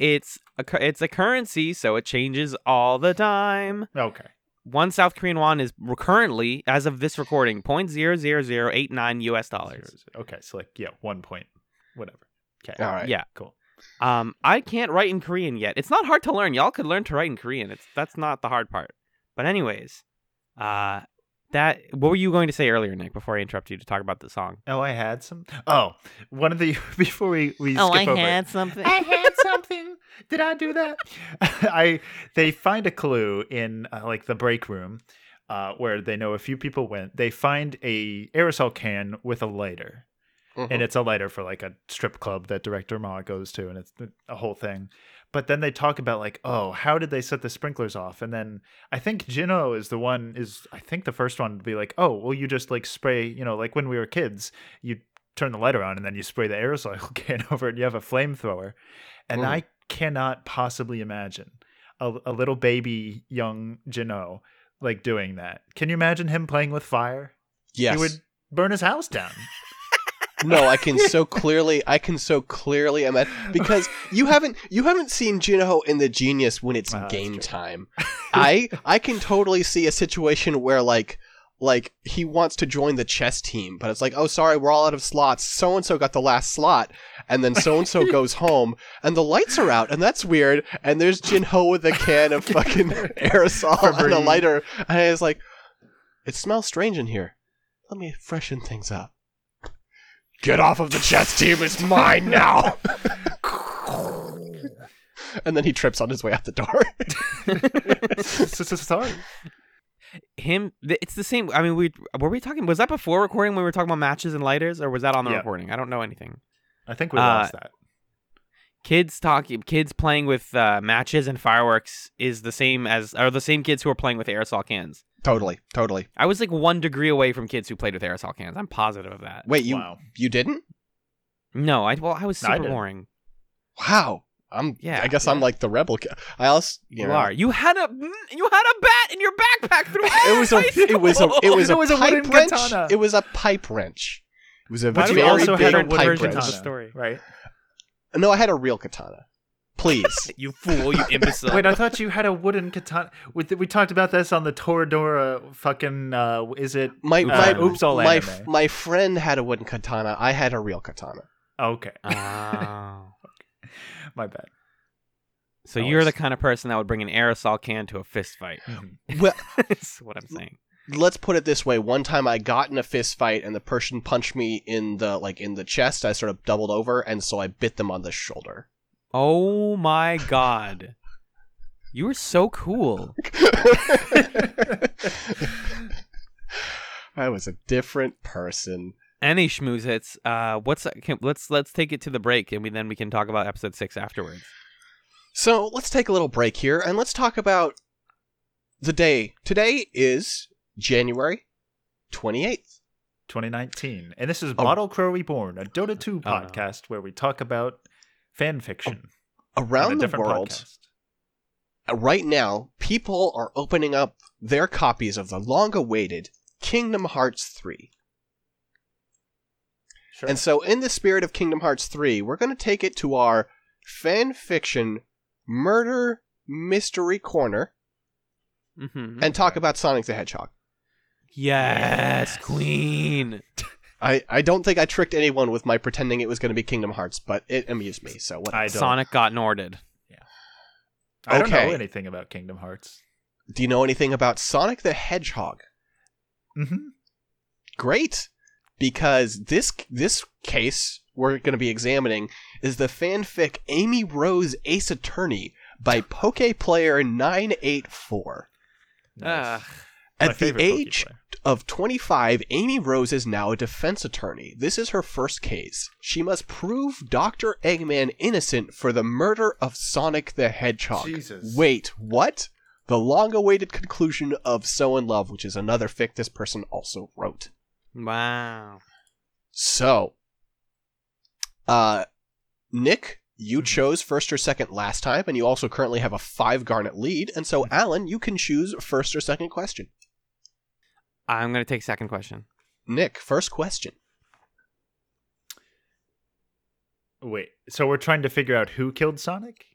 It's a it's a currency, so it changes all the time. Okay. One South Korean won is currently, as of this recording, zero point zero zero zero eight nine U S dollars. Okay, so like yeah, one point, whatever. Okay. All right. Yeah. Cool. Um, I can't write in Korean yet. It's not hard to learn. Y'all could learn to write in Korean. It's that's not the hard part. But anyways, uh, that what were you going to say earlier, Nick? Before I interrupt you to talk about the song. Oh, I had some. Oh, one of the before we we. Oh, skip I over had it. something. I had something. Did I do that? I they find a clue in uh, like the break room uh, where they know a few people went. They find a aerosol can with a lighter, mm-hmm. and it's a lighter for like a strip club that Director Ma goes to, and it's a whole thing. But then they talk about like, oh, how did they set the sprinklers off? And then I think Jin Ho is the one is I think the first one to be like, oh, well, you just like spray, you know, like when we were kids, you turn the light around and then you spray the aerosol can over it and you have a flamethrower. And Ooh. I cannot possibly imagine a, a little baby young Jin Ho like doing that. Can you imagine him playing with fire? Yes. He would burn his house down. No, I can so clearly, I can so clearly imagine, because you haven't, you haven't seen Jin Ho in the Genius when it's wow, game time. I, I can totally see a situation where like, like he wants to join the chess team, but it's like, oh, sorry, we're all out of slots. So-and-so got the last slot. And then so-and-so goes home and the lights are out and that's weird. And there's Jin Ho with a can of fucking aerosol and a lighter. And it's like, it smells strange in here. Let me freshen things up. Get off of the chess team, it's mine now! And then he trips on his way out the door. Sorry. Him, it's the same, I mean, we were we talking, was that before recording when we were talking about matches and lighters, or was that on the yeah. recording? I don't know anything. I think we lost uh, that. Kids talking, kids playing with uh, matches and fireworks is the same as, are the same kids who are playing with aerosol cans. Totally, totally. I was like one degree away from kids who played with aerosol cans. I'm positive of that. Wait, you wow. you didn't? No, I well, I was super no, I boring. Wow, I'm. Yeah, I guess yeah. I'm like the rebel. Ca- I also you, you know. are. You had a you had a bat in your backpack through. It was a it was a it was a, it was a pipe wrench. Katana. It was a pipe wrench. It was a but very you also big had a pipe wrench. Story, right? No, I had a real katana. Please. You fool, you imbecile. Wait, I thought you had a wooden katana. We, th- we talked about this on the Toradora fucking, uh, is it? My, my, uh, oops, all my, anime. F- my friend had a wooden katana. I had a real katana. Okay. Oh. Okay. My bad. So Always. You're the kind of person that would bring an aerosol can to a fist fight. Well, that's what I'm saying. Let's put it this way. One time I got in a fist fight and the person punched me in the, like, in the chest. I sort of doubled over and so I bit them on the shoulder. Oh my god. You were so cool. I was a different person. Any schmooze hits. Uh, what's can, let's let's take it to the break and we then we can talk about episode six afterwards. So let's take a little break here and let's talk about the day. Today is January twenty eighth. twenty nineteen. And this is oh. Bottle Crow Reborn, a Dota two podcast oh. where we talk about fan fiction around the world. Podcast. Right now, people are opening up their copies of the long-awaited Kingdom Hearts three. Sure. And so, in the spirit of Kingdom Hearts three, we're going to take it to our fan fiction murder mystery corner mm-hmm. and talk about Sonic the Hedgehog. Yes, yes. Queen. I, I don't think I tricked anyone with my pretending it was going to be Kingdom Hearts, but it amused me. So what? I Sonic got Norded. Yeah. I okay. don't know anything about Kingdom Hearts. Do you know anything about Sonic the Hedgehog? Mm-hmm. Great, because this this case we're going to be examining is the fanfic Amy Rose Ace Attorney by PokePlayer nine eighty-four. Nice. Uh. At the age of twenty-five, Amy Rose is now a defense attorney. This is her first case. She must prove Doctor Eggman innocent for the murder of Sonic the Hedgehog. Jesus. Wait, what? The long-awaited conclusion of So in Love, which is another fic this person also wrote. Wow. So, uh, Nick, you chose first or second last time, and you also currently have a five Garnet lead, and so, Alan, you can choose first or second question. I'm going to take second question. Nick, first question. Wait, so we're trying to figure out who killed Sonic?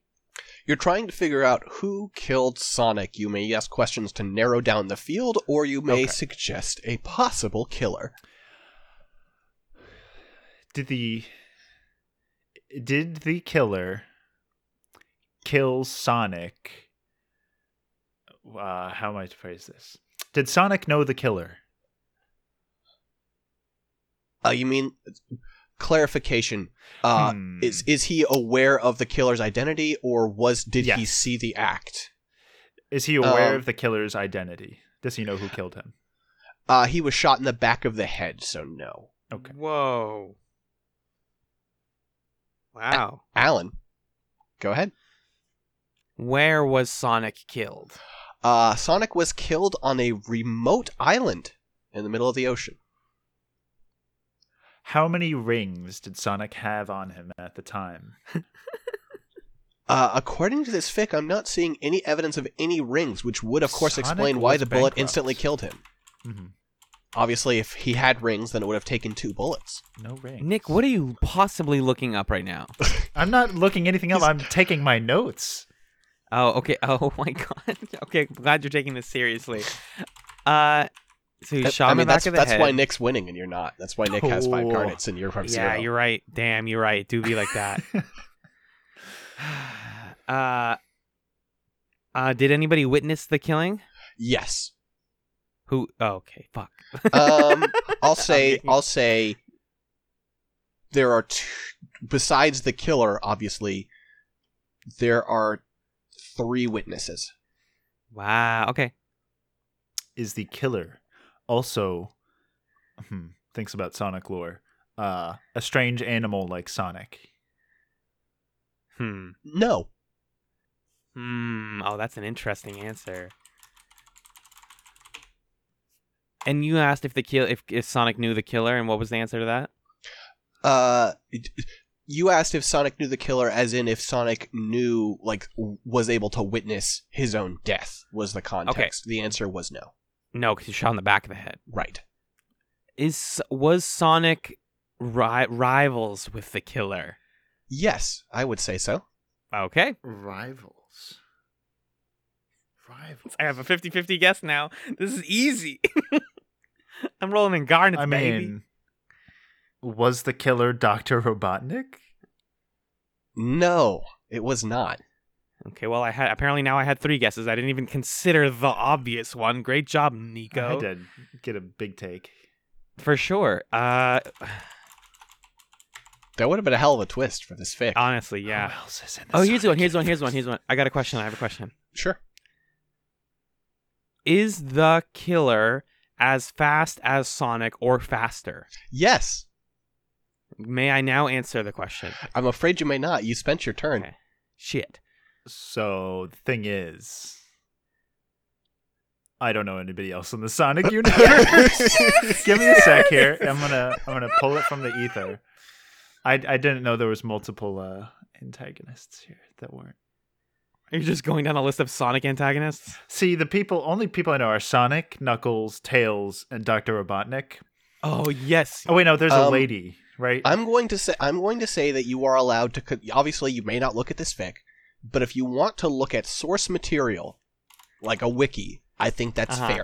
You're trying to figure out who killed Sonic. You may ask questions to narrow down the field, or you may okay. suggest a possible killer. Did the did the killer kill Sonic? Uh, how am I to phrase this? Did Sonic know the killer? Uh, you mean clarification? Uh, hmm. Is is he aware of the killer's identity, or was did yes. he see the act? Is he aware um, of the killer's identity? Does he know who killed him? Uh, he was shot in the back of the head, so no. Okay. Whoa. Wow. A- Alan, go ahead. Where was Sonic killed? Uh, Sonic was killed on a remote island in the middle of the ocean. How many rings did Sonic have on him at the time? Uh, according to this fic, I'm not seeing any evidence of any rings, which would, of course, Sonic explain why the bankrupt. bullet instantly killed him. Mm-hmm. Obviously, if he had rings, then it would have taken two bullets. No rings. Nick, what are you possibly looking up right now? I'm not looking anything up. I'm taking my notes. Oh, okay. Oh, my God. Okay, I'm glad you're taking this seriously. Uh, so you that, shot I mean, him back in the that's head. That's why Nick's winning and you're not. That's why Nick oh. has five garnets and you're from zero. Yeah, you're right. Damn, you're right. Do be like that. Uh, uh, did anybody witness the killing? Yes. Who? Oh, okay. Fuck. um, I'll say. I'll say. There are two. Besides the killer, obviously, there are three witnesses. Wow. Okay. Is the killer also hmm, thinks about Sonic lore? Uh, a strange animal like Sonic. Hmm. No. Hmm. Oh, that's an interesting answer. And you asked if the kill if, if Sonic knew the killer, and what was the answer to that? Uh, you asked if Sonic knew the killer, as in if Sonic knew, like, was able to witness his own death. Was the context? Okay. The answer was no. No, because he shot in the back of the head. Right. Is was Sonic ri- rivals with the killer? Yes, I would say so. Okay. Rivals. Rivals. I have a fifty-fifty guess now. This is easy. I'm rolling in garnets, I baby. Mean, was the killer Doctor Robotnik? No, it was not. Okay, well, I had apparently now I had three guesses. I didn't even consider the obvious one. Great job, Nico. I did get a big take. For sure. Uh... That would have been a hell of a twist for this fic. Honestly, yeah. Who else is in this oh, here's one, here's one, here's one, here's one. I got a question, I have a question. Sure. Is the killer as fast as Sonic or faster? Yes. May I now answer the question? I'm afraid you may not. You spent your turn. Okay. Shit. So, the thing is... I don't know anybody else in the Sonic universe. Yes! Give me a sec here. I'm gonna, I'm gonna pull it from the ether. I, I didn't know there was multiple uh, antagonists here that weren't. Are you just going down a list of Sonic antagonists? See, the people, only people I know are Sonic, Knuckles, Tails, and Doctor Robotnik. Oh yes. Oh wait, no, there's um, a lady, right? I'm going to say I'm going to say that you are allowed to. Co- obviously, you may not look at this fic, but if you want to look at source material, like a wiki, I think that's uh-huh. fair.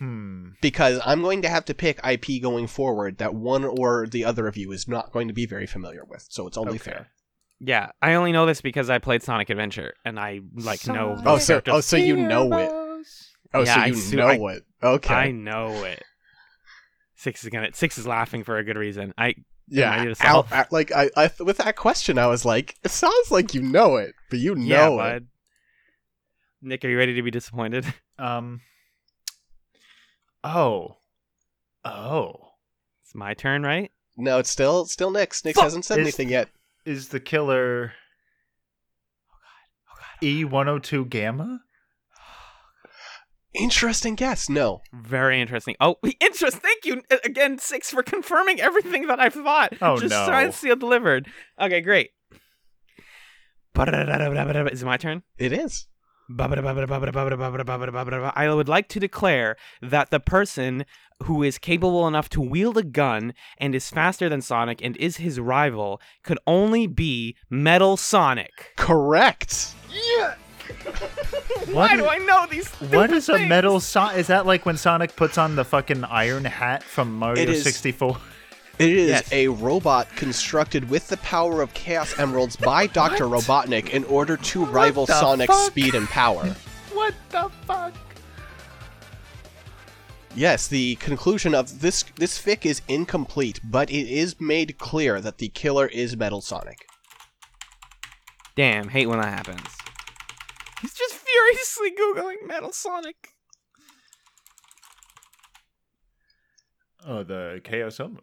Hmm. Because I'm going to have to pick I P going forward that one or the other of you is not going to be very familiar with, so it's only okay. fair. Yeah, I only know this because I played Sonic Adventure, and I like Sonic know. Oh, so oh, so you know it. Oh, yeah, so you su- know I, it. Okay, I know it. Six is gonna. Six is laughing for a good reason. I yeah. I out, out, like I, I, with that question, I was like, it sounds like you know it, but you know yeah, it. Bud. Nick, are you ready to be disappointed? Um. Oh, oh! It's my turn, right? No, it's still still Nick's. Nick hasn't said is, anything yet. Is the killer E one oh two Gamma? Interesting guess. No, very interesting. Oh, interest. Thank you again, Six, for confirming everything that I thought. Oh Just no! Just signed, sealed, delivered. Okay, great. Is it my turn? It is. I would like to declare that the person who is capable enough to wield a gun and is faster than Sonic and is his rival could only be Metal Sonic. Correct. Yeah. Why do I know these stupid What is a Metal Sonic? Is that like when Sonic puts on the fucking iron hat from Mario sixty-four? It is yes. a robot constructed with the power of Chaos Emeralds by Doctor Robotnik in order to what rival Sonic's fuck? speed and power. What the fuck? Yes, the conclusion of this this fic is incomplete, but it is made clear that the killer is Metal Sonic. Damn, hate when that happens. He's just furiously Googling Metal Sonic. Oh, the Chaos Emeralds.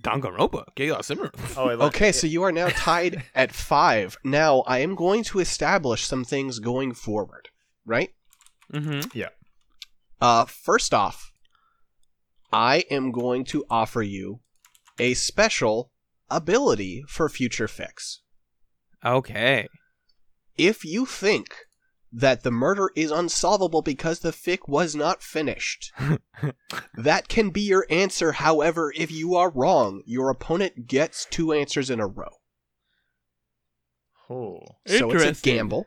Danganronpa, Chaos Emeralds. Oh, I like okay, it. So you are now tied at five. Now, I am going to establish some things going forward, right? Mm-hmm. Yeah. Uh, first off, I am going to offer you a special ability for Future Fix. Okay. If you think that the murder is unsolvable because the fic was not finished, that can be your answer. However, if you are wrong, your opponent gets two answers in a row. Oh, so it's a gamble.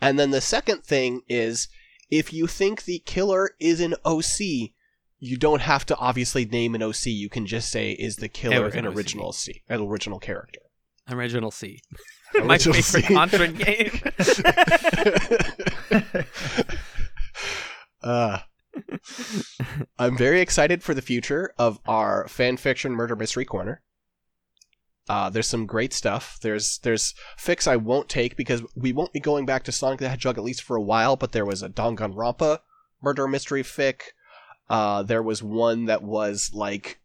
And then the second thing is, if you think the killer is an O C, you don't have to obviously name an O C. You can just say, is the killer an original C, an original character? Original C. Original My favorite C. Contra game. uh, I'm very excited for the future of our fanfiction murder mystery corner. Uh, there's some great stuff. There's there's fix I won't take because we won't be going back to Sonic the Hedgehog at least for a while, but there was a Danganronpa murder mystery fic. Uh, there was one that was like,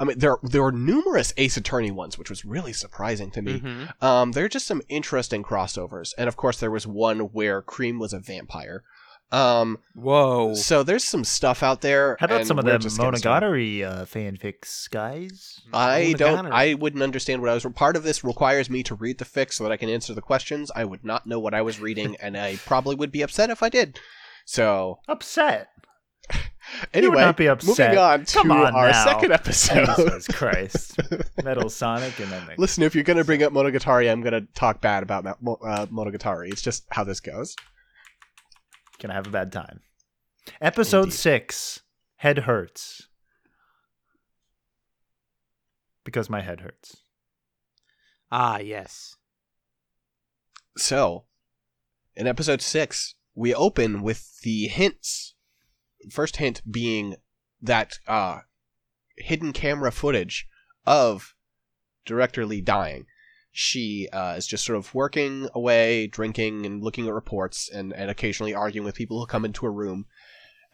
I mean, there there were numerous Ace Attorney ones, which was really surprising to me. Mm-hmm. Um, there are just some interesting crossovers, and of course, there was one where Cream was a vampire. Um, Whoa! So there's some stuff out there. How about some of the Monogatari uh, fanfics, guys? I don't. I wouldn't understand what I was. Part of this requires me to read the fic so that I can answer the questions. I would not know what I was reading, and I probably would be upset if I did. So upset. Anyway, you would not be upset. Moving on to Come on our now. second episode. Jesus Christ. Metal Sonic and then... Listen, if you're going to bring up Monogatari, I'm going to talk bad about uh, Monogatari. It's just how this goes. Gonna have a bad time. Episode Indeed. six, Head Hurts. Because my head hurts. Ah, yes. So, in episode six, we open with the hints. First hint being that uh, hidden camera footage of Director Lee dying. She uh, is just sort of working away, drinking and looking at reports and, and occasionally arguing with people who come into her room.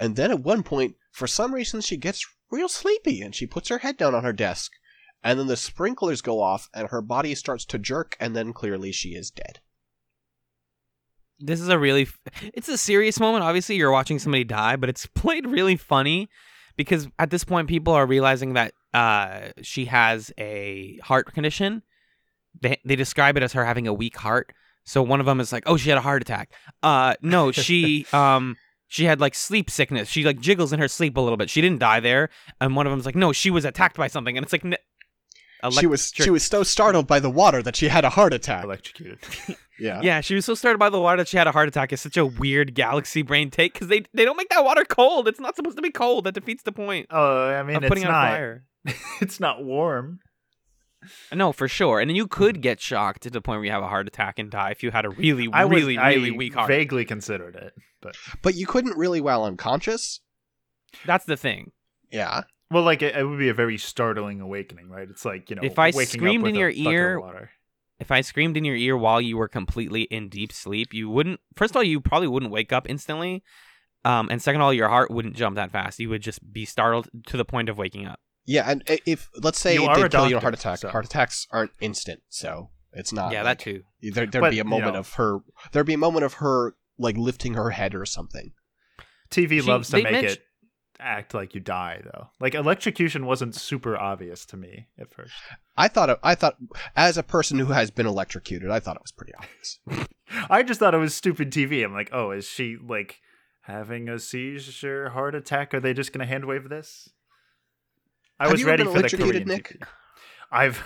And then at one point, for some reason, she gets real sleepy and she puts her head down on her desk. And then the sprinklers go off and her body starts to jerk and then clearly she is dead. This is a really, it's a serious moment. Obviously, you're watching somebody die, but it's played really funny because at this point, people are realizing that uh, she has a heart condition. They they describe it as her having a weak heart. So one of them is like, oh, she had a heart attack. Uh, no, she um she had like sleep sickness. She like jiggles in her sleep a little bit. She didn't die there. And one of them's like, no, she was attacked by something. And it's like, n- electric- she was she was so startled by the water that she had a heart attack. Electrocuted. Yeah. Yeah, she was so startled by the water that she had a heart attack. It's such a weird galaxy brain take because they they don't make that water cold. It's not supposed to be cold. That defeats the point. Oh, I mean, of it's putting not. On fire. It's not warm. No, for sure. And you could get shocked to the point where you have a heart attack and die if you had a really, I really, was, really I weak heart. I vaguely considered it. But but you couldn't really while unconscious? That's the thing. Yeah. Well, like, it, it would be a very startling awakening, right? It's like, you know, if I waking screamed up with in your ear, if I screamed in your ear while you were completely in deep sleep, you wouldn't, first of all, you probably wouldn't wake up instantly. Um, and second of all, your heart wouldn't jump that fast. You would just be startled to the point of waking up. Yeah, and if, let's say, you it did kill doctor, you a heart attack. So. Heart attacks aren't instant, so it's not. Yeah, like, that too. There, there'd but, be a moment you know, of her, there'd be a moment of her, like, lifting her head or something. T V she, loves to make mentioned... it act like you die, though. Like, electrocution wasn't super obvious to me at first. I thought, it, I thought, as a person who has been electrocuted, I thought it was pretty obvious. I just thought it was stupid T V. I'm like, oh, is she, like, having a seizure, heart attack? Are they just going to hand wave this? I Have was you ready been for electrocuted, the Nick? I've,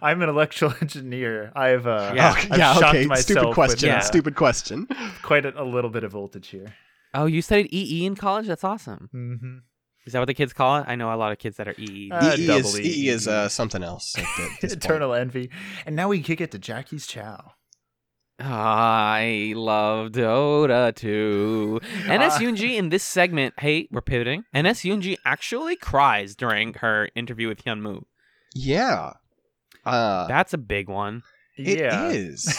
I'm an electrical engineer. I've, uh, yeah, I've yeah, shocked okay. myself. Stupid question. With, uh, Stupid question. Quite a, a little bit of voltage here. Oh, you studied E E in college? That's awesome. Mm-hmm. Is that what the kids call it? I know a lot of kids that are E E. Uh, E E, is, E E is uh, something else. Eternal envy. And now we kick it to Jackie's Chow. I love Dota two. N S Yoon-G in this segment, hey, we're pivoting. N S Yoon-G actually cries during her interview with Hyun-moo. Yeah. Uh, That's a big one. It yeah. is.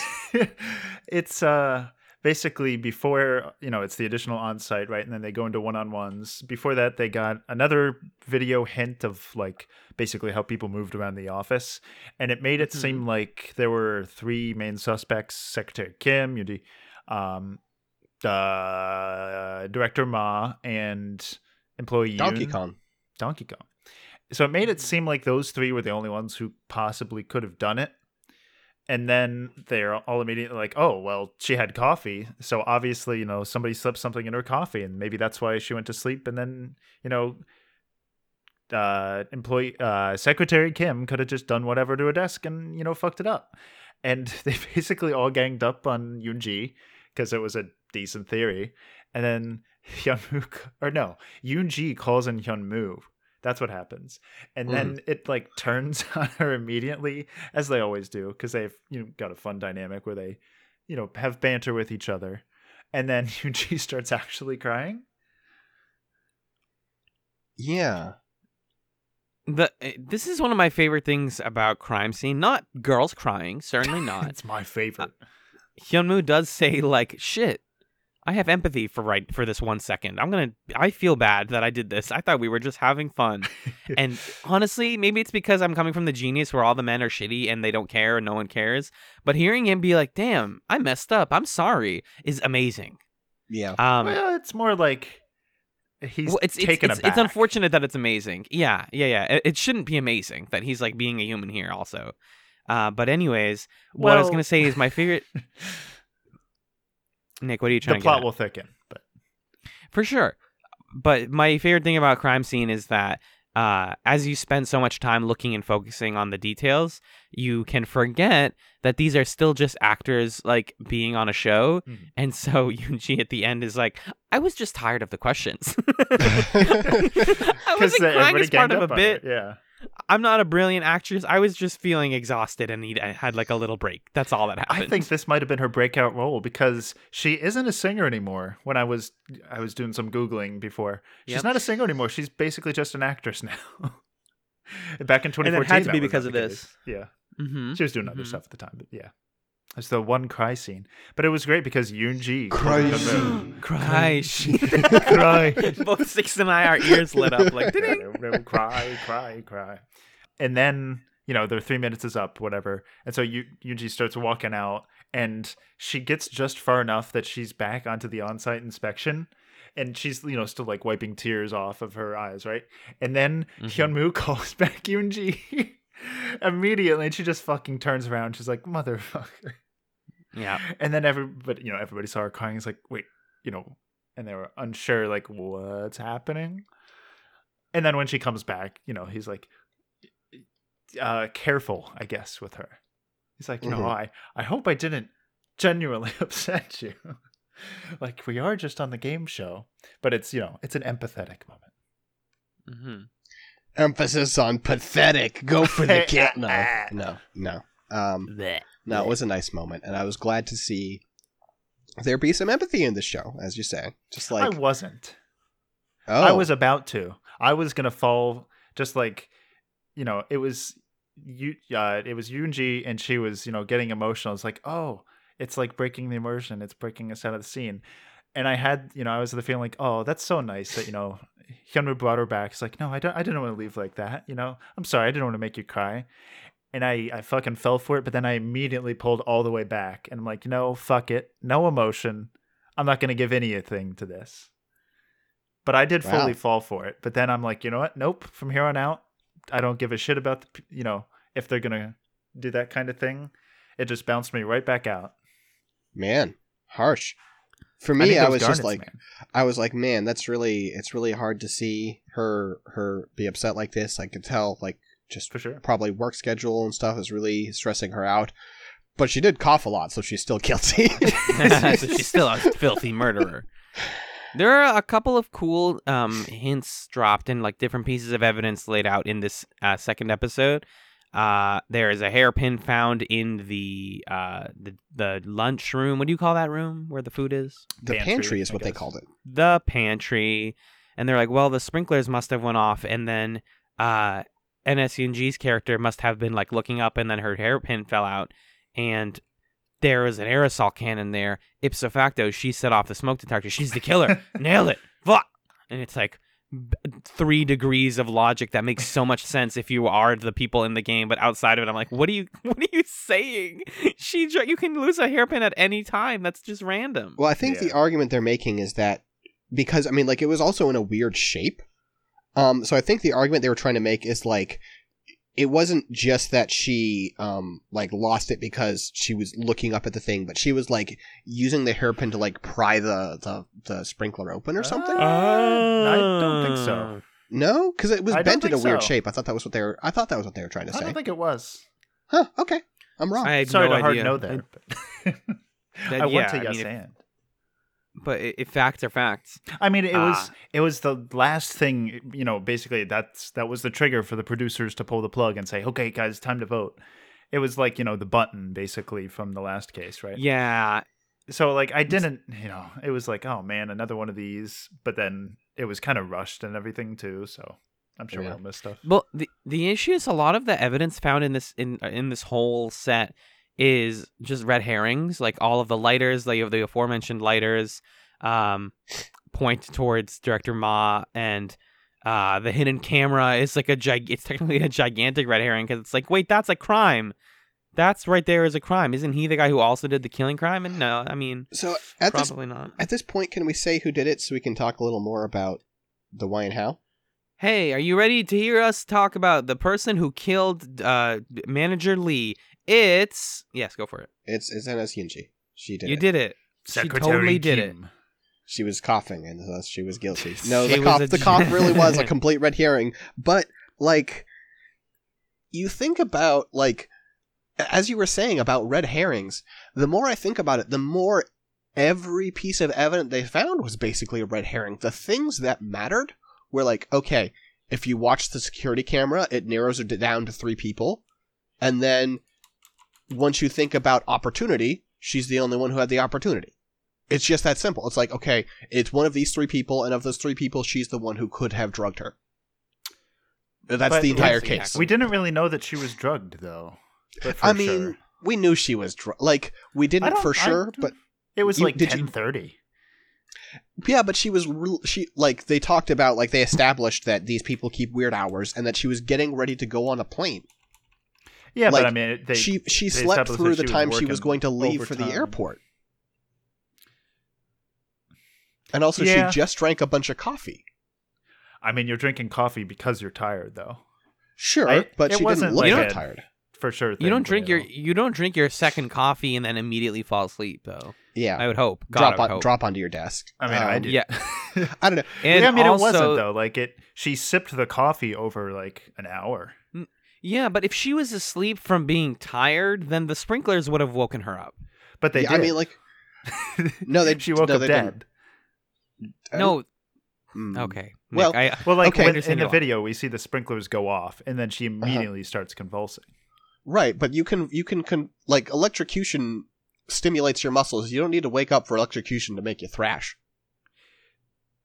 It's uh, basically before, you know, it's the additional on-site, right? And then they go into one-on-ones. Before that, they got another video hint of, like, basically how people moved around the office, and it made it mm-hmm. seem like there were three main suspects: Secretary Kim, Yudi, um, uh, Director Ma, and employee Donkey Yoon. Kong. Donkey Kong. So it made it seem like those three were the only ones who possibly could have done it. And then they're all immediately like, oh, well, she had coffee. So obviously, you know, somebody slipped something in her coffee and maybe that's why she went to sleep. And then, you know, uh, employee uh, Secretary Kim could have just done whatever to her desk and, you know, fucked it up. And they basically all ganged up on Yoon-G because it was a decent theory. And then Hyun-moo, or no, Yoon-G calls in Hyun-moo. That's what happens. And mm. then it like turns on her immediately, as they always do, because they've, you know, got a fun dynamic where they, you know, have banter with each other. And then Yoon-G starts actually crying. Yeah. The this is one of my favorite things about Crime Scene. Not girls crying, certainly not. It's my favorite. Uh, Hyun-moo does say like, shit, I have empathy for right for this one second. I'm gonna. I feel bad that I did this. I thought we were just having fun, and honestly, maybe it's because I'm coming from the Genius, where all the men are shitty and they don't care and no one cares. But hearing him be like, "Damn, I messed up. I'm sorry," is amazing. Yeah. Um, well, it's more like he's well, it's, taken it's, it's, aback. It's unfortunate that it's amazing. Yeah, yeah, yeah. It, it shouldn't be amazing that he's like being a human here, also. Uh, but anyways, what well... I was gonna say is my favorite. Nick, what are you trying to get at? The plot will thicken, but for sure. But my favorite thing about Crime Scene is that uh, as you spend so much time looking and focusing on the details, you can forget that these are still just actors like being on a show. Mm. And so Yoon-G at the end is like, "I was just tired of the questions." I wasn't uh, crying as part of a bit. It, yeah. I'm not a brilliant actress. I was just feeling exhausted and need, I had like a little break. That's all that happened. I think this might have been her breakout role because she isn't a singer anymore. When I was I was doing some Googling before. She's yep. not a singer anymore. She's basically just an actress now. Back in twenty fourteen. And it had to be because of this. Yeah. Mm-hmm. She was doing other mm-hmm. stuff at the time. But yeah. It's the one cry scene. But it was great because Yoon-G. Cry scene. Cry scene. Cry. Both Six and I, our ears lit up like, ding. Cry, cry, cry. And then, you know, their three minutes is up, whatever. And so Yoon-G starts walking out and she gets just far enough that she's back onto the on-site inspection. And she's, you know, still like wiping tears off of her eyes, right? And then mm-hmm. Hyun-moo calls back Yoon-G. Immediately, and she just fucking turns around. She's like, "Motherfucker!" Yeah. And then everybody, you know, everybody saw her crying. It's like, wait, you know, and they were unsure, like, what's happening? And then when she comes back, you know, he's like, uh, careful, I guess, with her. He's like, you mm-hmm. know, I, I hope I didn't genuinely upset you. Like, we are just on the game show, but it's, you know, it's an empathetic moment. Mm-hmm. Emphasis on pathetic. Go for the cat. No, no, no. Um, no, it was a nice moment, and I was glad to see there be some empathy in the show, as you say. Just like I wasn't. Oh, I was about to. I was gonna fall. Just like, you know, it was you. Uh, it was Yoon-G, and she was, you know, getting emotional. It's like, oh, it's like breaking the immersion. It's breaking us out of the scene. And I had, you know, I was the feeling like, oh, that's so nice that, you know, Hyun-moo brought her back. It's like, no, I don't, I didn't want to leave like that. You know, I'm sorry. I didn't want to make you cry. And I, I fucking fell for it. But then I immediately pulled all the way back and I'm like, no, fuck it. No emotion. I'm not going to give anything to this, but I did wow. fully fall for it. But then I'm like, you know what? Nope. From here on out, I don't give a shit about the, you know, if they're going to do that kind of thing. It just bounced me right back out. Man, harsh. For me, I, I was Garnets, just like, man. I was like, man, that's really, it's really hard to see her, her be upset like this. I could tell, like, just for sure. Probably work schedule and stuff is really stressing her out. But she did cough a lot, so she's still guilty. So she's still a filthy murderer. There are a couple of cool um, hints dropped and like different pieces of evidence laid out in this uh, second episode. Uh, there is a hairpin found in the uh the, the lunch room. What do you call that room where the food is? The pantry, pantry is what they called it. The pantry. And they're like, well, the sprinklers must have went off. And then uh, N S Yoon-G's character must have been like looking up and then her hairpin fell out. And there was an aerosol can in there. Ipso facto, she set off the smoke detector. She's the killer. Nailed it. Fuck. And it's like, three degrees of logic that makes so much sense if you are the people in the game, but outside of it, I'm like, what are you, what are you saying? She, you can lose a hairpin at any time. That's just random. Well, I think yeah. the argument they're making is that because I mean, like, it was also in a weird shape, Um, so I think the argument they were trying to make is, like, it wasn't just that she, um, like, lost it because she was looking up at the thing, but she was, like, using the hairpin to, like, pry the, the, the sprinkler open or something? Uh, I don't think so. No? Because it was I bent in a weird so. shape. I thought that was what they were, I thought that was what they were trying to I say. I don't think it was. Huh, okay. I'm wrong. I had Sorry no to idea. hard no there. I, that, I want yeah, to yes I mean, and. But it, it facts are facts. I mean, it ah. was it was the last thing, you know, basically that's that was the trigger for the producers to pull the plug and say, okay, guys, time to vote. It was like, you know, the button basically from the last case, right? Yeah. So like I didn't, you know, it was like, oh, man, another one of these. But then it was kind of rushed and everything, too. So I'm sure yeah. we'll miss stuff. Well, the, the issue is a lot of the evidence found in this in in this whole set is just red herrings. Like all of the lighters, like the aforementioned lighters, um, point towards Director Ma, and uh, the hidden camera is like a gig. It's technically a gigantic red herring because it's like, wait, that's a crime. That's right there is a crime. Isn't he the guy who also did the killing crime? And no, I mean, so at probably this, not. At this point, can we say who did it so we can talk a little more about the why and how? Hey, are you ready to hear us talk about the person who killed uh, Manager Lee? It's... Yes, go for it. It's it's N S Yoon-G. She did you it. You did it. Secretary she totally Kim. did it. She was coughing, and thus she was guilty. No, the cough, the cough really was a complete red herring. But, like, you think about, like, as you were saying about red herrings, the more I think about it, the more every piece of evidence they found was basically a red herring. The things that mattered... We're like, okay, if you watch the security camera, it narrows it down to three people. And then once you think about opportunity, she's the only one who had the opportunity. It's just that simple. It's like, okay, it's one of these three people, and of those three people, she's the one who could have drugged her. That's but the entire yes, case. We didn't really know that she was drugged, though. But for I mean, sure. we knew she was drugged. Like, we didn't for sure, but... It was you, like ten thirty. You- Yeah, but she was re- she like they talked about like they established that these people keep weird hours and that she was getting ready to go on a plane. Yeah, like, but I mean, they, she she they slept through the she time she was going to leave for time. the airport, and also yeah. she just drank a bunch of coffee. I mean, you're drinking coffee because you're tired, though. Sure, I, but she wasn't didn't look like a, tired for sure. You don't drink your all. you don't drink your second coffee and then immediately fall asleep, though. Yeah, I would hope. God, drop I would on, hope. drop onto your desk. I mean, um, I do. Yeah, I don't know. And yeah, I mean, also, it wasn't though. Like it, she sipped the coffee over like an hour. Yeah, but if she was asleep from being tired, then the sprinklers would have woken her up. But they, yeah, did. I mean, like, no, they. she woke no, up dead. Didn't. No. Mm. Okay. Nick, well, I, well, like okay. in, in the video, we see the sprinklers go off, and then she immediately uh-huh. starts convulsing. Right, but you can you can con- like electrocution. Stimulates your muscles. You don't need to wake up for electrocution to make you thrash.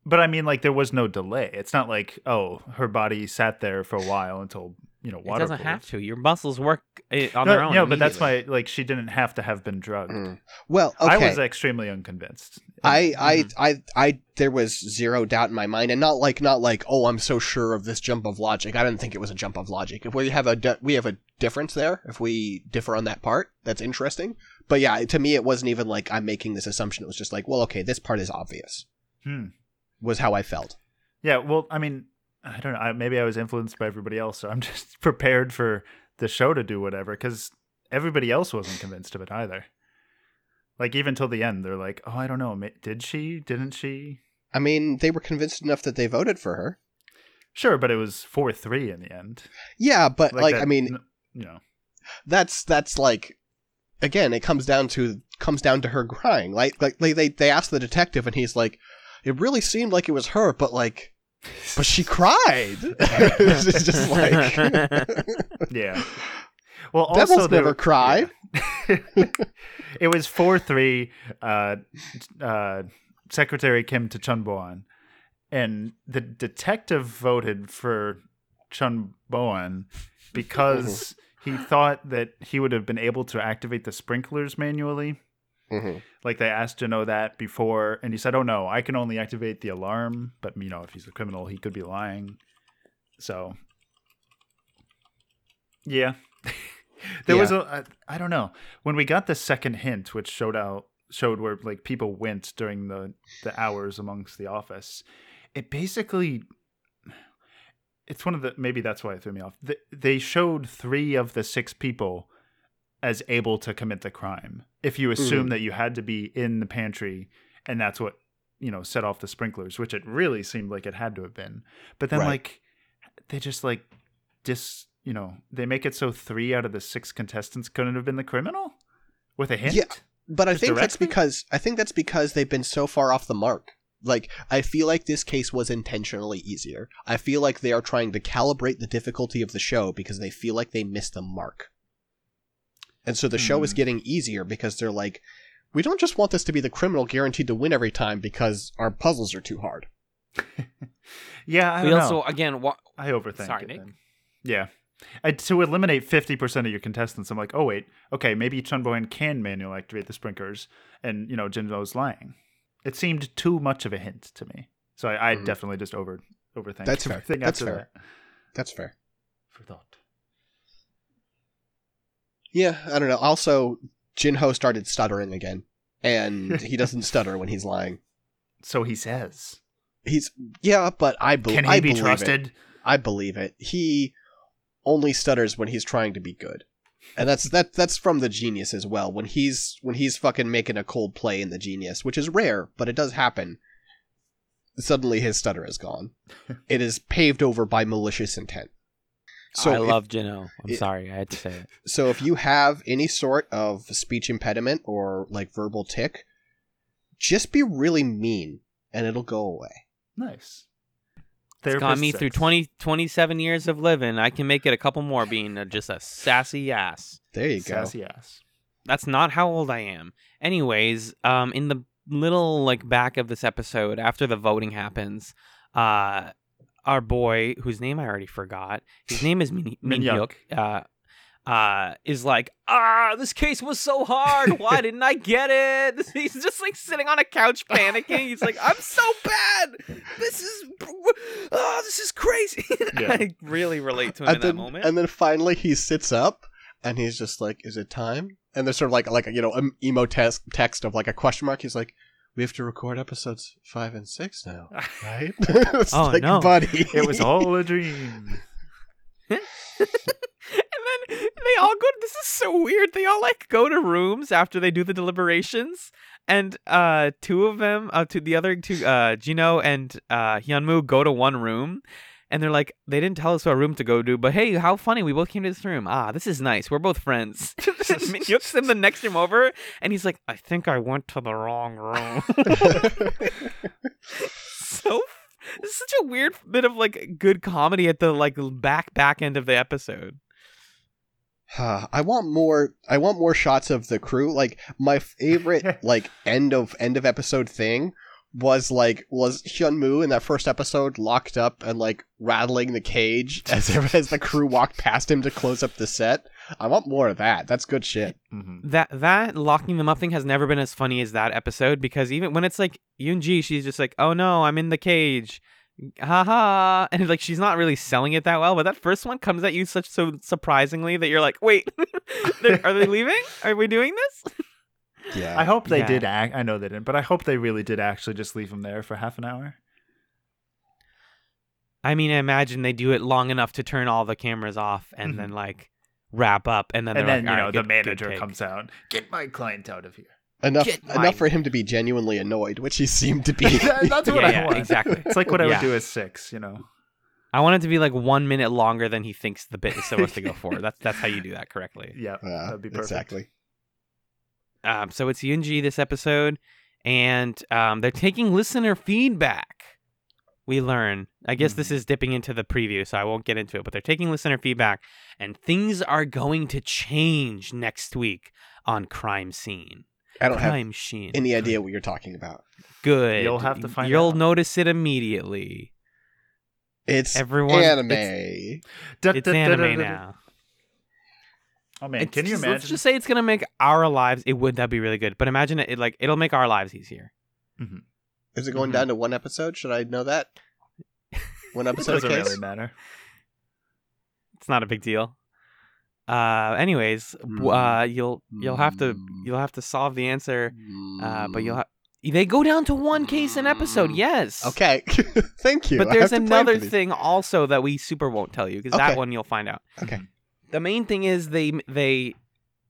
But I mean, like, there was no delay. It's not like, oh, her body sat there for a while until, you know, water. It doesn't have to. Your muscles work on no, their own. No, but that's my, like, she didn't have to have been drugged. Mm. Well, okay. I was extremely unconvinced. I, I, mm-hmm. I, I, I, there was zero doubt in my mind, and not like, not like, oh, I'm so sure of this jump of logic. I didn't think it was a jump of logic. If we have a, di- we have a difference there. If we differ on that part, that's interesting. But yeah, to me, it wasn't even like I'm making this assumption. It was just like, well, okay, this part is obvious. Hmm. Was how I felt. Yeah, well, I mean, I don't know. I, maybe I was influenced by everybody else, so I'm just prepared for the show to do whatever, because everybody else wasn't convinced of it either. Like, even till the end, they're like, oh, I don't know. Did she? Didn't she? I mean, they were convinced enough that they voted for her. Sure, but it was four three in the end. Yeah, but, like, like that, I mean, you know, that's that's like... Again, it comes down to comes down to her crying. Like, like they they asked the detective, and he's like, "It really seemed like it was her, but like, but she cried." It's just like, yeah. Well, also devils never were, cry. Yeah. It was four three. Uh, uh, Secretary Kim to Chunboan, and the detective voted for Chunboan because. He thought that he would have been able to activate the sprinklers manually. Mm-hmm. Like they asked to know that before. And he said, oh, no, I can only activate the alarm. But, you know, if he's a criminal, he could be lying. So, yeah. there yeah. was a, I, I don't know. When we got the second hint, which showed out, showed where like people went during the, the hours amongst the office, it basically, it's one of the, maybe that's why it threw me off. The, they showed three of the six people as able to commit the crime. If you assume mm-hmm. that you had to be in the pantry, and that's what, you know, set off the sprinklers, which it really seemed like it had to have been. But then right. like they just like dis, you know, they make it so three out of the six contestants couldn't have been the criminal with a hint. Yeah. But I just think directly? that's because I think that's because they've been so far off the mark. Like, I feel like this case was intentionally easier. I feel like they are trying to calibrate the difficulty of the show because they feel like they missed the mark. And so the mm. show is getting easier because they're like, we don't just want this to be the criminal guaranteed to win every time because our puzzles are too hard. yeah, I don't we know. also, again, wa- I overthink Sorry, it. Nick. Yeah. I, to eliminate fifty percent of your contestants, I'm like, oh, wait, okay, maybe Chun Bohan can manually activate the sprinklers and, you know, Jin Ho's lying. It seemed too much of a hint to me. So I, I mm-hmm. definitely just over overthink. That's fair. That's fair. That. That's fair. For thought. Yeah, I don't know. Also, Jin Ho started stuttering again, and he doesn't stutter when he's lying. So he says. He's yeah, but I, be- Can he I be believe trusted? It. I believe it. He only stutters when he's trying to be good. And that's that that's from the Genius as well. When he's when he's fucking making a cold play in the Genius, which is rare, but it does happen. Suddenly his stutter is gone. It is paved over by malicious intent. So I if, love Jin Ho. I'm it, sorry, I had to say it. So if you have any sort of speech impediment or like verbal tic, just be really mean and it'll go away. Nice. It's got me through twenty, twenty-seven years of living. I can make it a couple more being a, just a sassy ass. There you go. Sassy ass. That's not how old I am. Anyways, um, in the little like back of this episode, after the voting happens, uh, our boy, whose name I already forgot, his name is Min- Minhyuk, uh, uh, is like, ah, this case was so hard. Why didn't I get it? He's just like sitting on a couch panicking. He's like, I'm so bad. This is, oh, this is crazy. Yeah. I really relate to him and in then, that moment. And then finally he sits up and he's just like, is it time? And there's sort of like, like, you know, an emo text, text of like a question mark. He's like, we have to record episodes five and six now, right? It's oh, like, no. buddy. It was all a dream. And then they all go, this is so weird, they all like go to rooms after they do the deliberations, and uh two of them uh to the other two uh Jino and uh Hyun-moo go to one room, and they're like, they didn't tell us what room to go to, but hey, how funny, we both came to this room, ah, this is nice, we're both friends. Minhyuk's in the next room over and he's like, I think I went to the wrong room. So this is such a weird bit of like good comedy at the like back back end of the episode. Uh, I want more. I want more shots of the crew. Like my favorite, like end of end of episode thing was like was Hyun-moo in that first episode locked up and like rattling the cage as as the crew walked past him to close up the set. I want more of that. That's good shit. Mm-hmm. That that locking them up thing has never been as funny as that episode, because even when it's like Yoon-G, she's just like, oh no, I'm in the cage. Ha ha. And like she's not really selling it that well, but that first one comes at you such so surprisingly that you're like, wait, are they leaving? Are we doing this? Yeah. I hope they yeah. did act. I know they didn't, but I hope they really did actually just leave them there for half an hour. I mean, I imagine they do it long enough to turn all the cameras off and mm-hmm. then like wrap up, and then and then like, you know, right, the good, manager good comes out, get my client out of here. Enough Get enough mine. for him to be genuinely annoyed, which he seemed to be. That's what yeah, I yeah, want. Exactly. It's like what I yeah. would do at six, you know. I want it to be like one minute longer than he thinks the bit is supposed to go for. That's that's how you do that correctly. Yeah, uh, that'd be perfect. Exactly. Um, so it's Yoon-G this episode, and um, they're taking listener feedback. We learn. I guess mm. this is dipping into the preview, so I won't get into it, but they're taking listener feedback, and things are going to change next week on Crime Scene. I don't Crime have Sheen. any idea what you're talking about. Good. You'll have to find You'll out. notice it immediately. It's Everyone, anime. It's, da, it's da, anime da, da, da, now. Oh, man. It's, can you imagine? Let's just say it's going to make our lives. It would. That'd be really good. But imagine it. it like It'll make our lives easier. Mm-hmm. Is it going mm-hmm. down to one episode? Should I know that? One episode doesn't case? really matter. It's not a big deal. Uh, anyways, uh, you'll you'll have to you'll have to solve the answer, uh, but you'll ha- They go down to one case an episode, yes. Okay. Thank you. But there's another thing also that we super won't tell you, because okay. that one you'll find out. Okay. The main thing is they they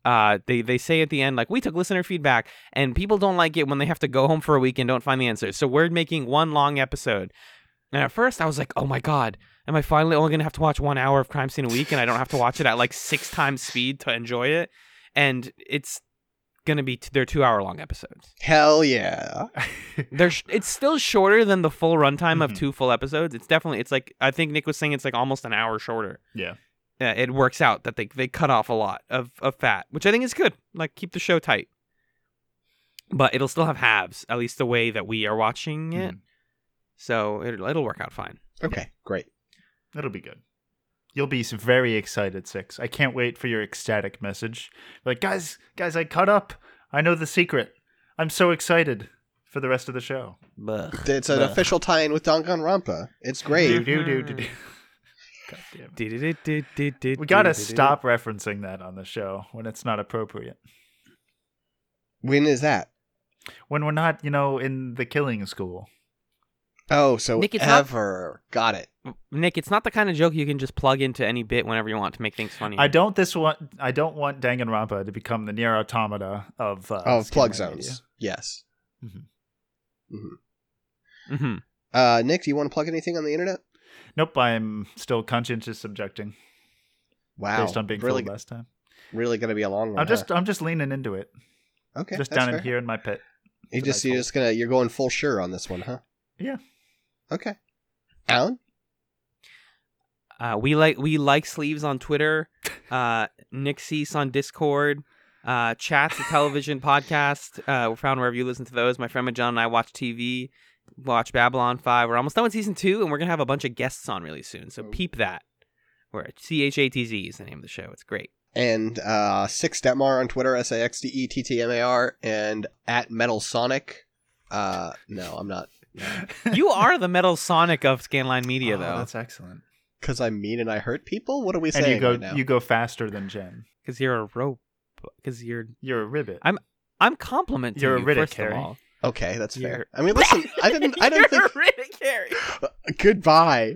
uh they, they say at the end, like, we took listener feedback and people don't like it when they have to go home for a week and don't find the answers. So we're making one long episode. And at first I was like, oh my God, am I finally only gonna have to watch one hour of Crime Scene a week and I don't have to watch it at like six times speed to enjoy it? And it's gonna be t- they're two hour long episodes. Hell yeah. They're sh- it's still shorter than the full runtime mm-hmm. of two full episodes. It's definitely it's like I think Nick was saying it's like almost an hour shorter. Yeah. Uh, it works out that they they cut off a lot of, of fat, which I think is good. Like keep the show tight. But it'll still have halves, at least the way that we are watching it. Mm. So it, it'll work out fine. Okay, yeah. Great. That'll be good. You'll be very excited, Six. I can't wait for your ecstatic message. Like, guys, guys, I caught up. I know the secret. I'm so excited for the rest of the show. Blah. It's an Blah. official tie-in with Danganronpa. It's great. Do, do, do, do, do. God damn it. Do, do, do, do, do, we got to stop do. referencing that on the show when it's not appropriate. When is that? When we're not, you know, in the killing school. Oh, so Nick, ever. Not, Got it. Nick, it's not the kind of joke you can just plug into any bit whenever you want to make things funny. I don't this one, I don't want Danganronpa to become the near automata of... Uh, oh, plug zones. Media. Yes. Mm-hmm. Mm-hmm. Mm-hmm. Uh, Nick, do you want to plug anything on the internet? Nope, I'm still conscientious subjecting. Wow. Based on being really, filled last time. Really going to be a long one. I'm just, huh? I'm just leaning into it. Okay, Just down fair. in here in my pit. You just, you're just gonna, you're going full sure on this one, huh? Yeah. Okay. Allen? Uh, we like we like sleeves on Twitter, uh, Nick Cease on Discord, uh, Chats, a television podcast. Uh, we're found wherever you listen to those. My friend John and I watch T V, watch Babylon five. We're almost done with season two, and we're going to have a bunch of guests on really soon. So peep that. We're C H A T Z is the name of the show. It's great. And uh, Six Detmar on Twitter, S A X D E T T M A R, and at Metal Sonic. Uh, no, I'm not. You are the Metal Sonic of Scanline Media, oh, though. That's excellent. Because I'm mean and I hurt people. What are we saying? And you go, right now? You go faster than Jen. Because you're a rope. Because you're you're a ribbit. I'm I'm complimenting you're you. You're a Riddick Carey. Okay, that's you're... fair. I mean, listen, I didn't. I didn't you're think. You're a Riddick Carey. Goodbye.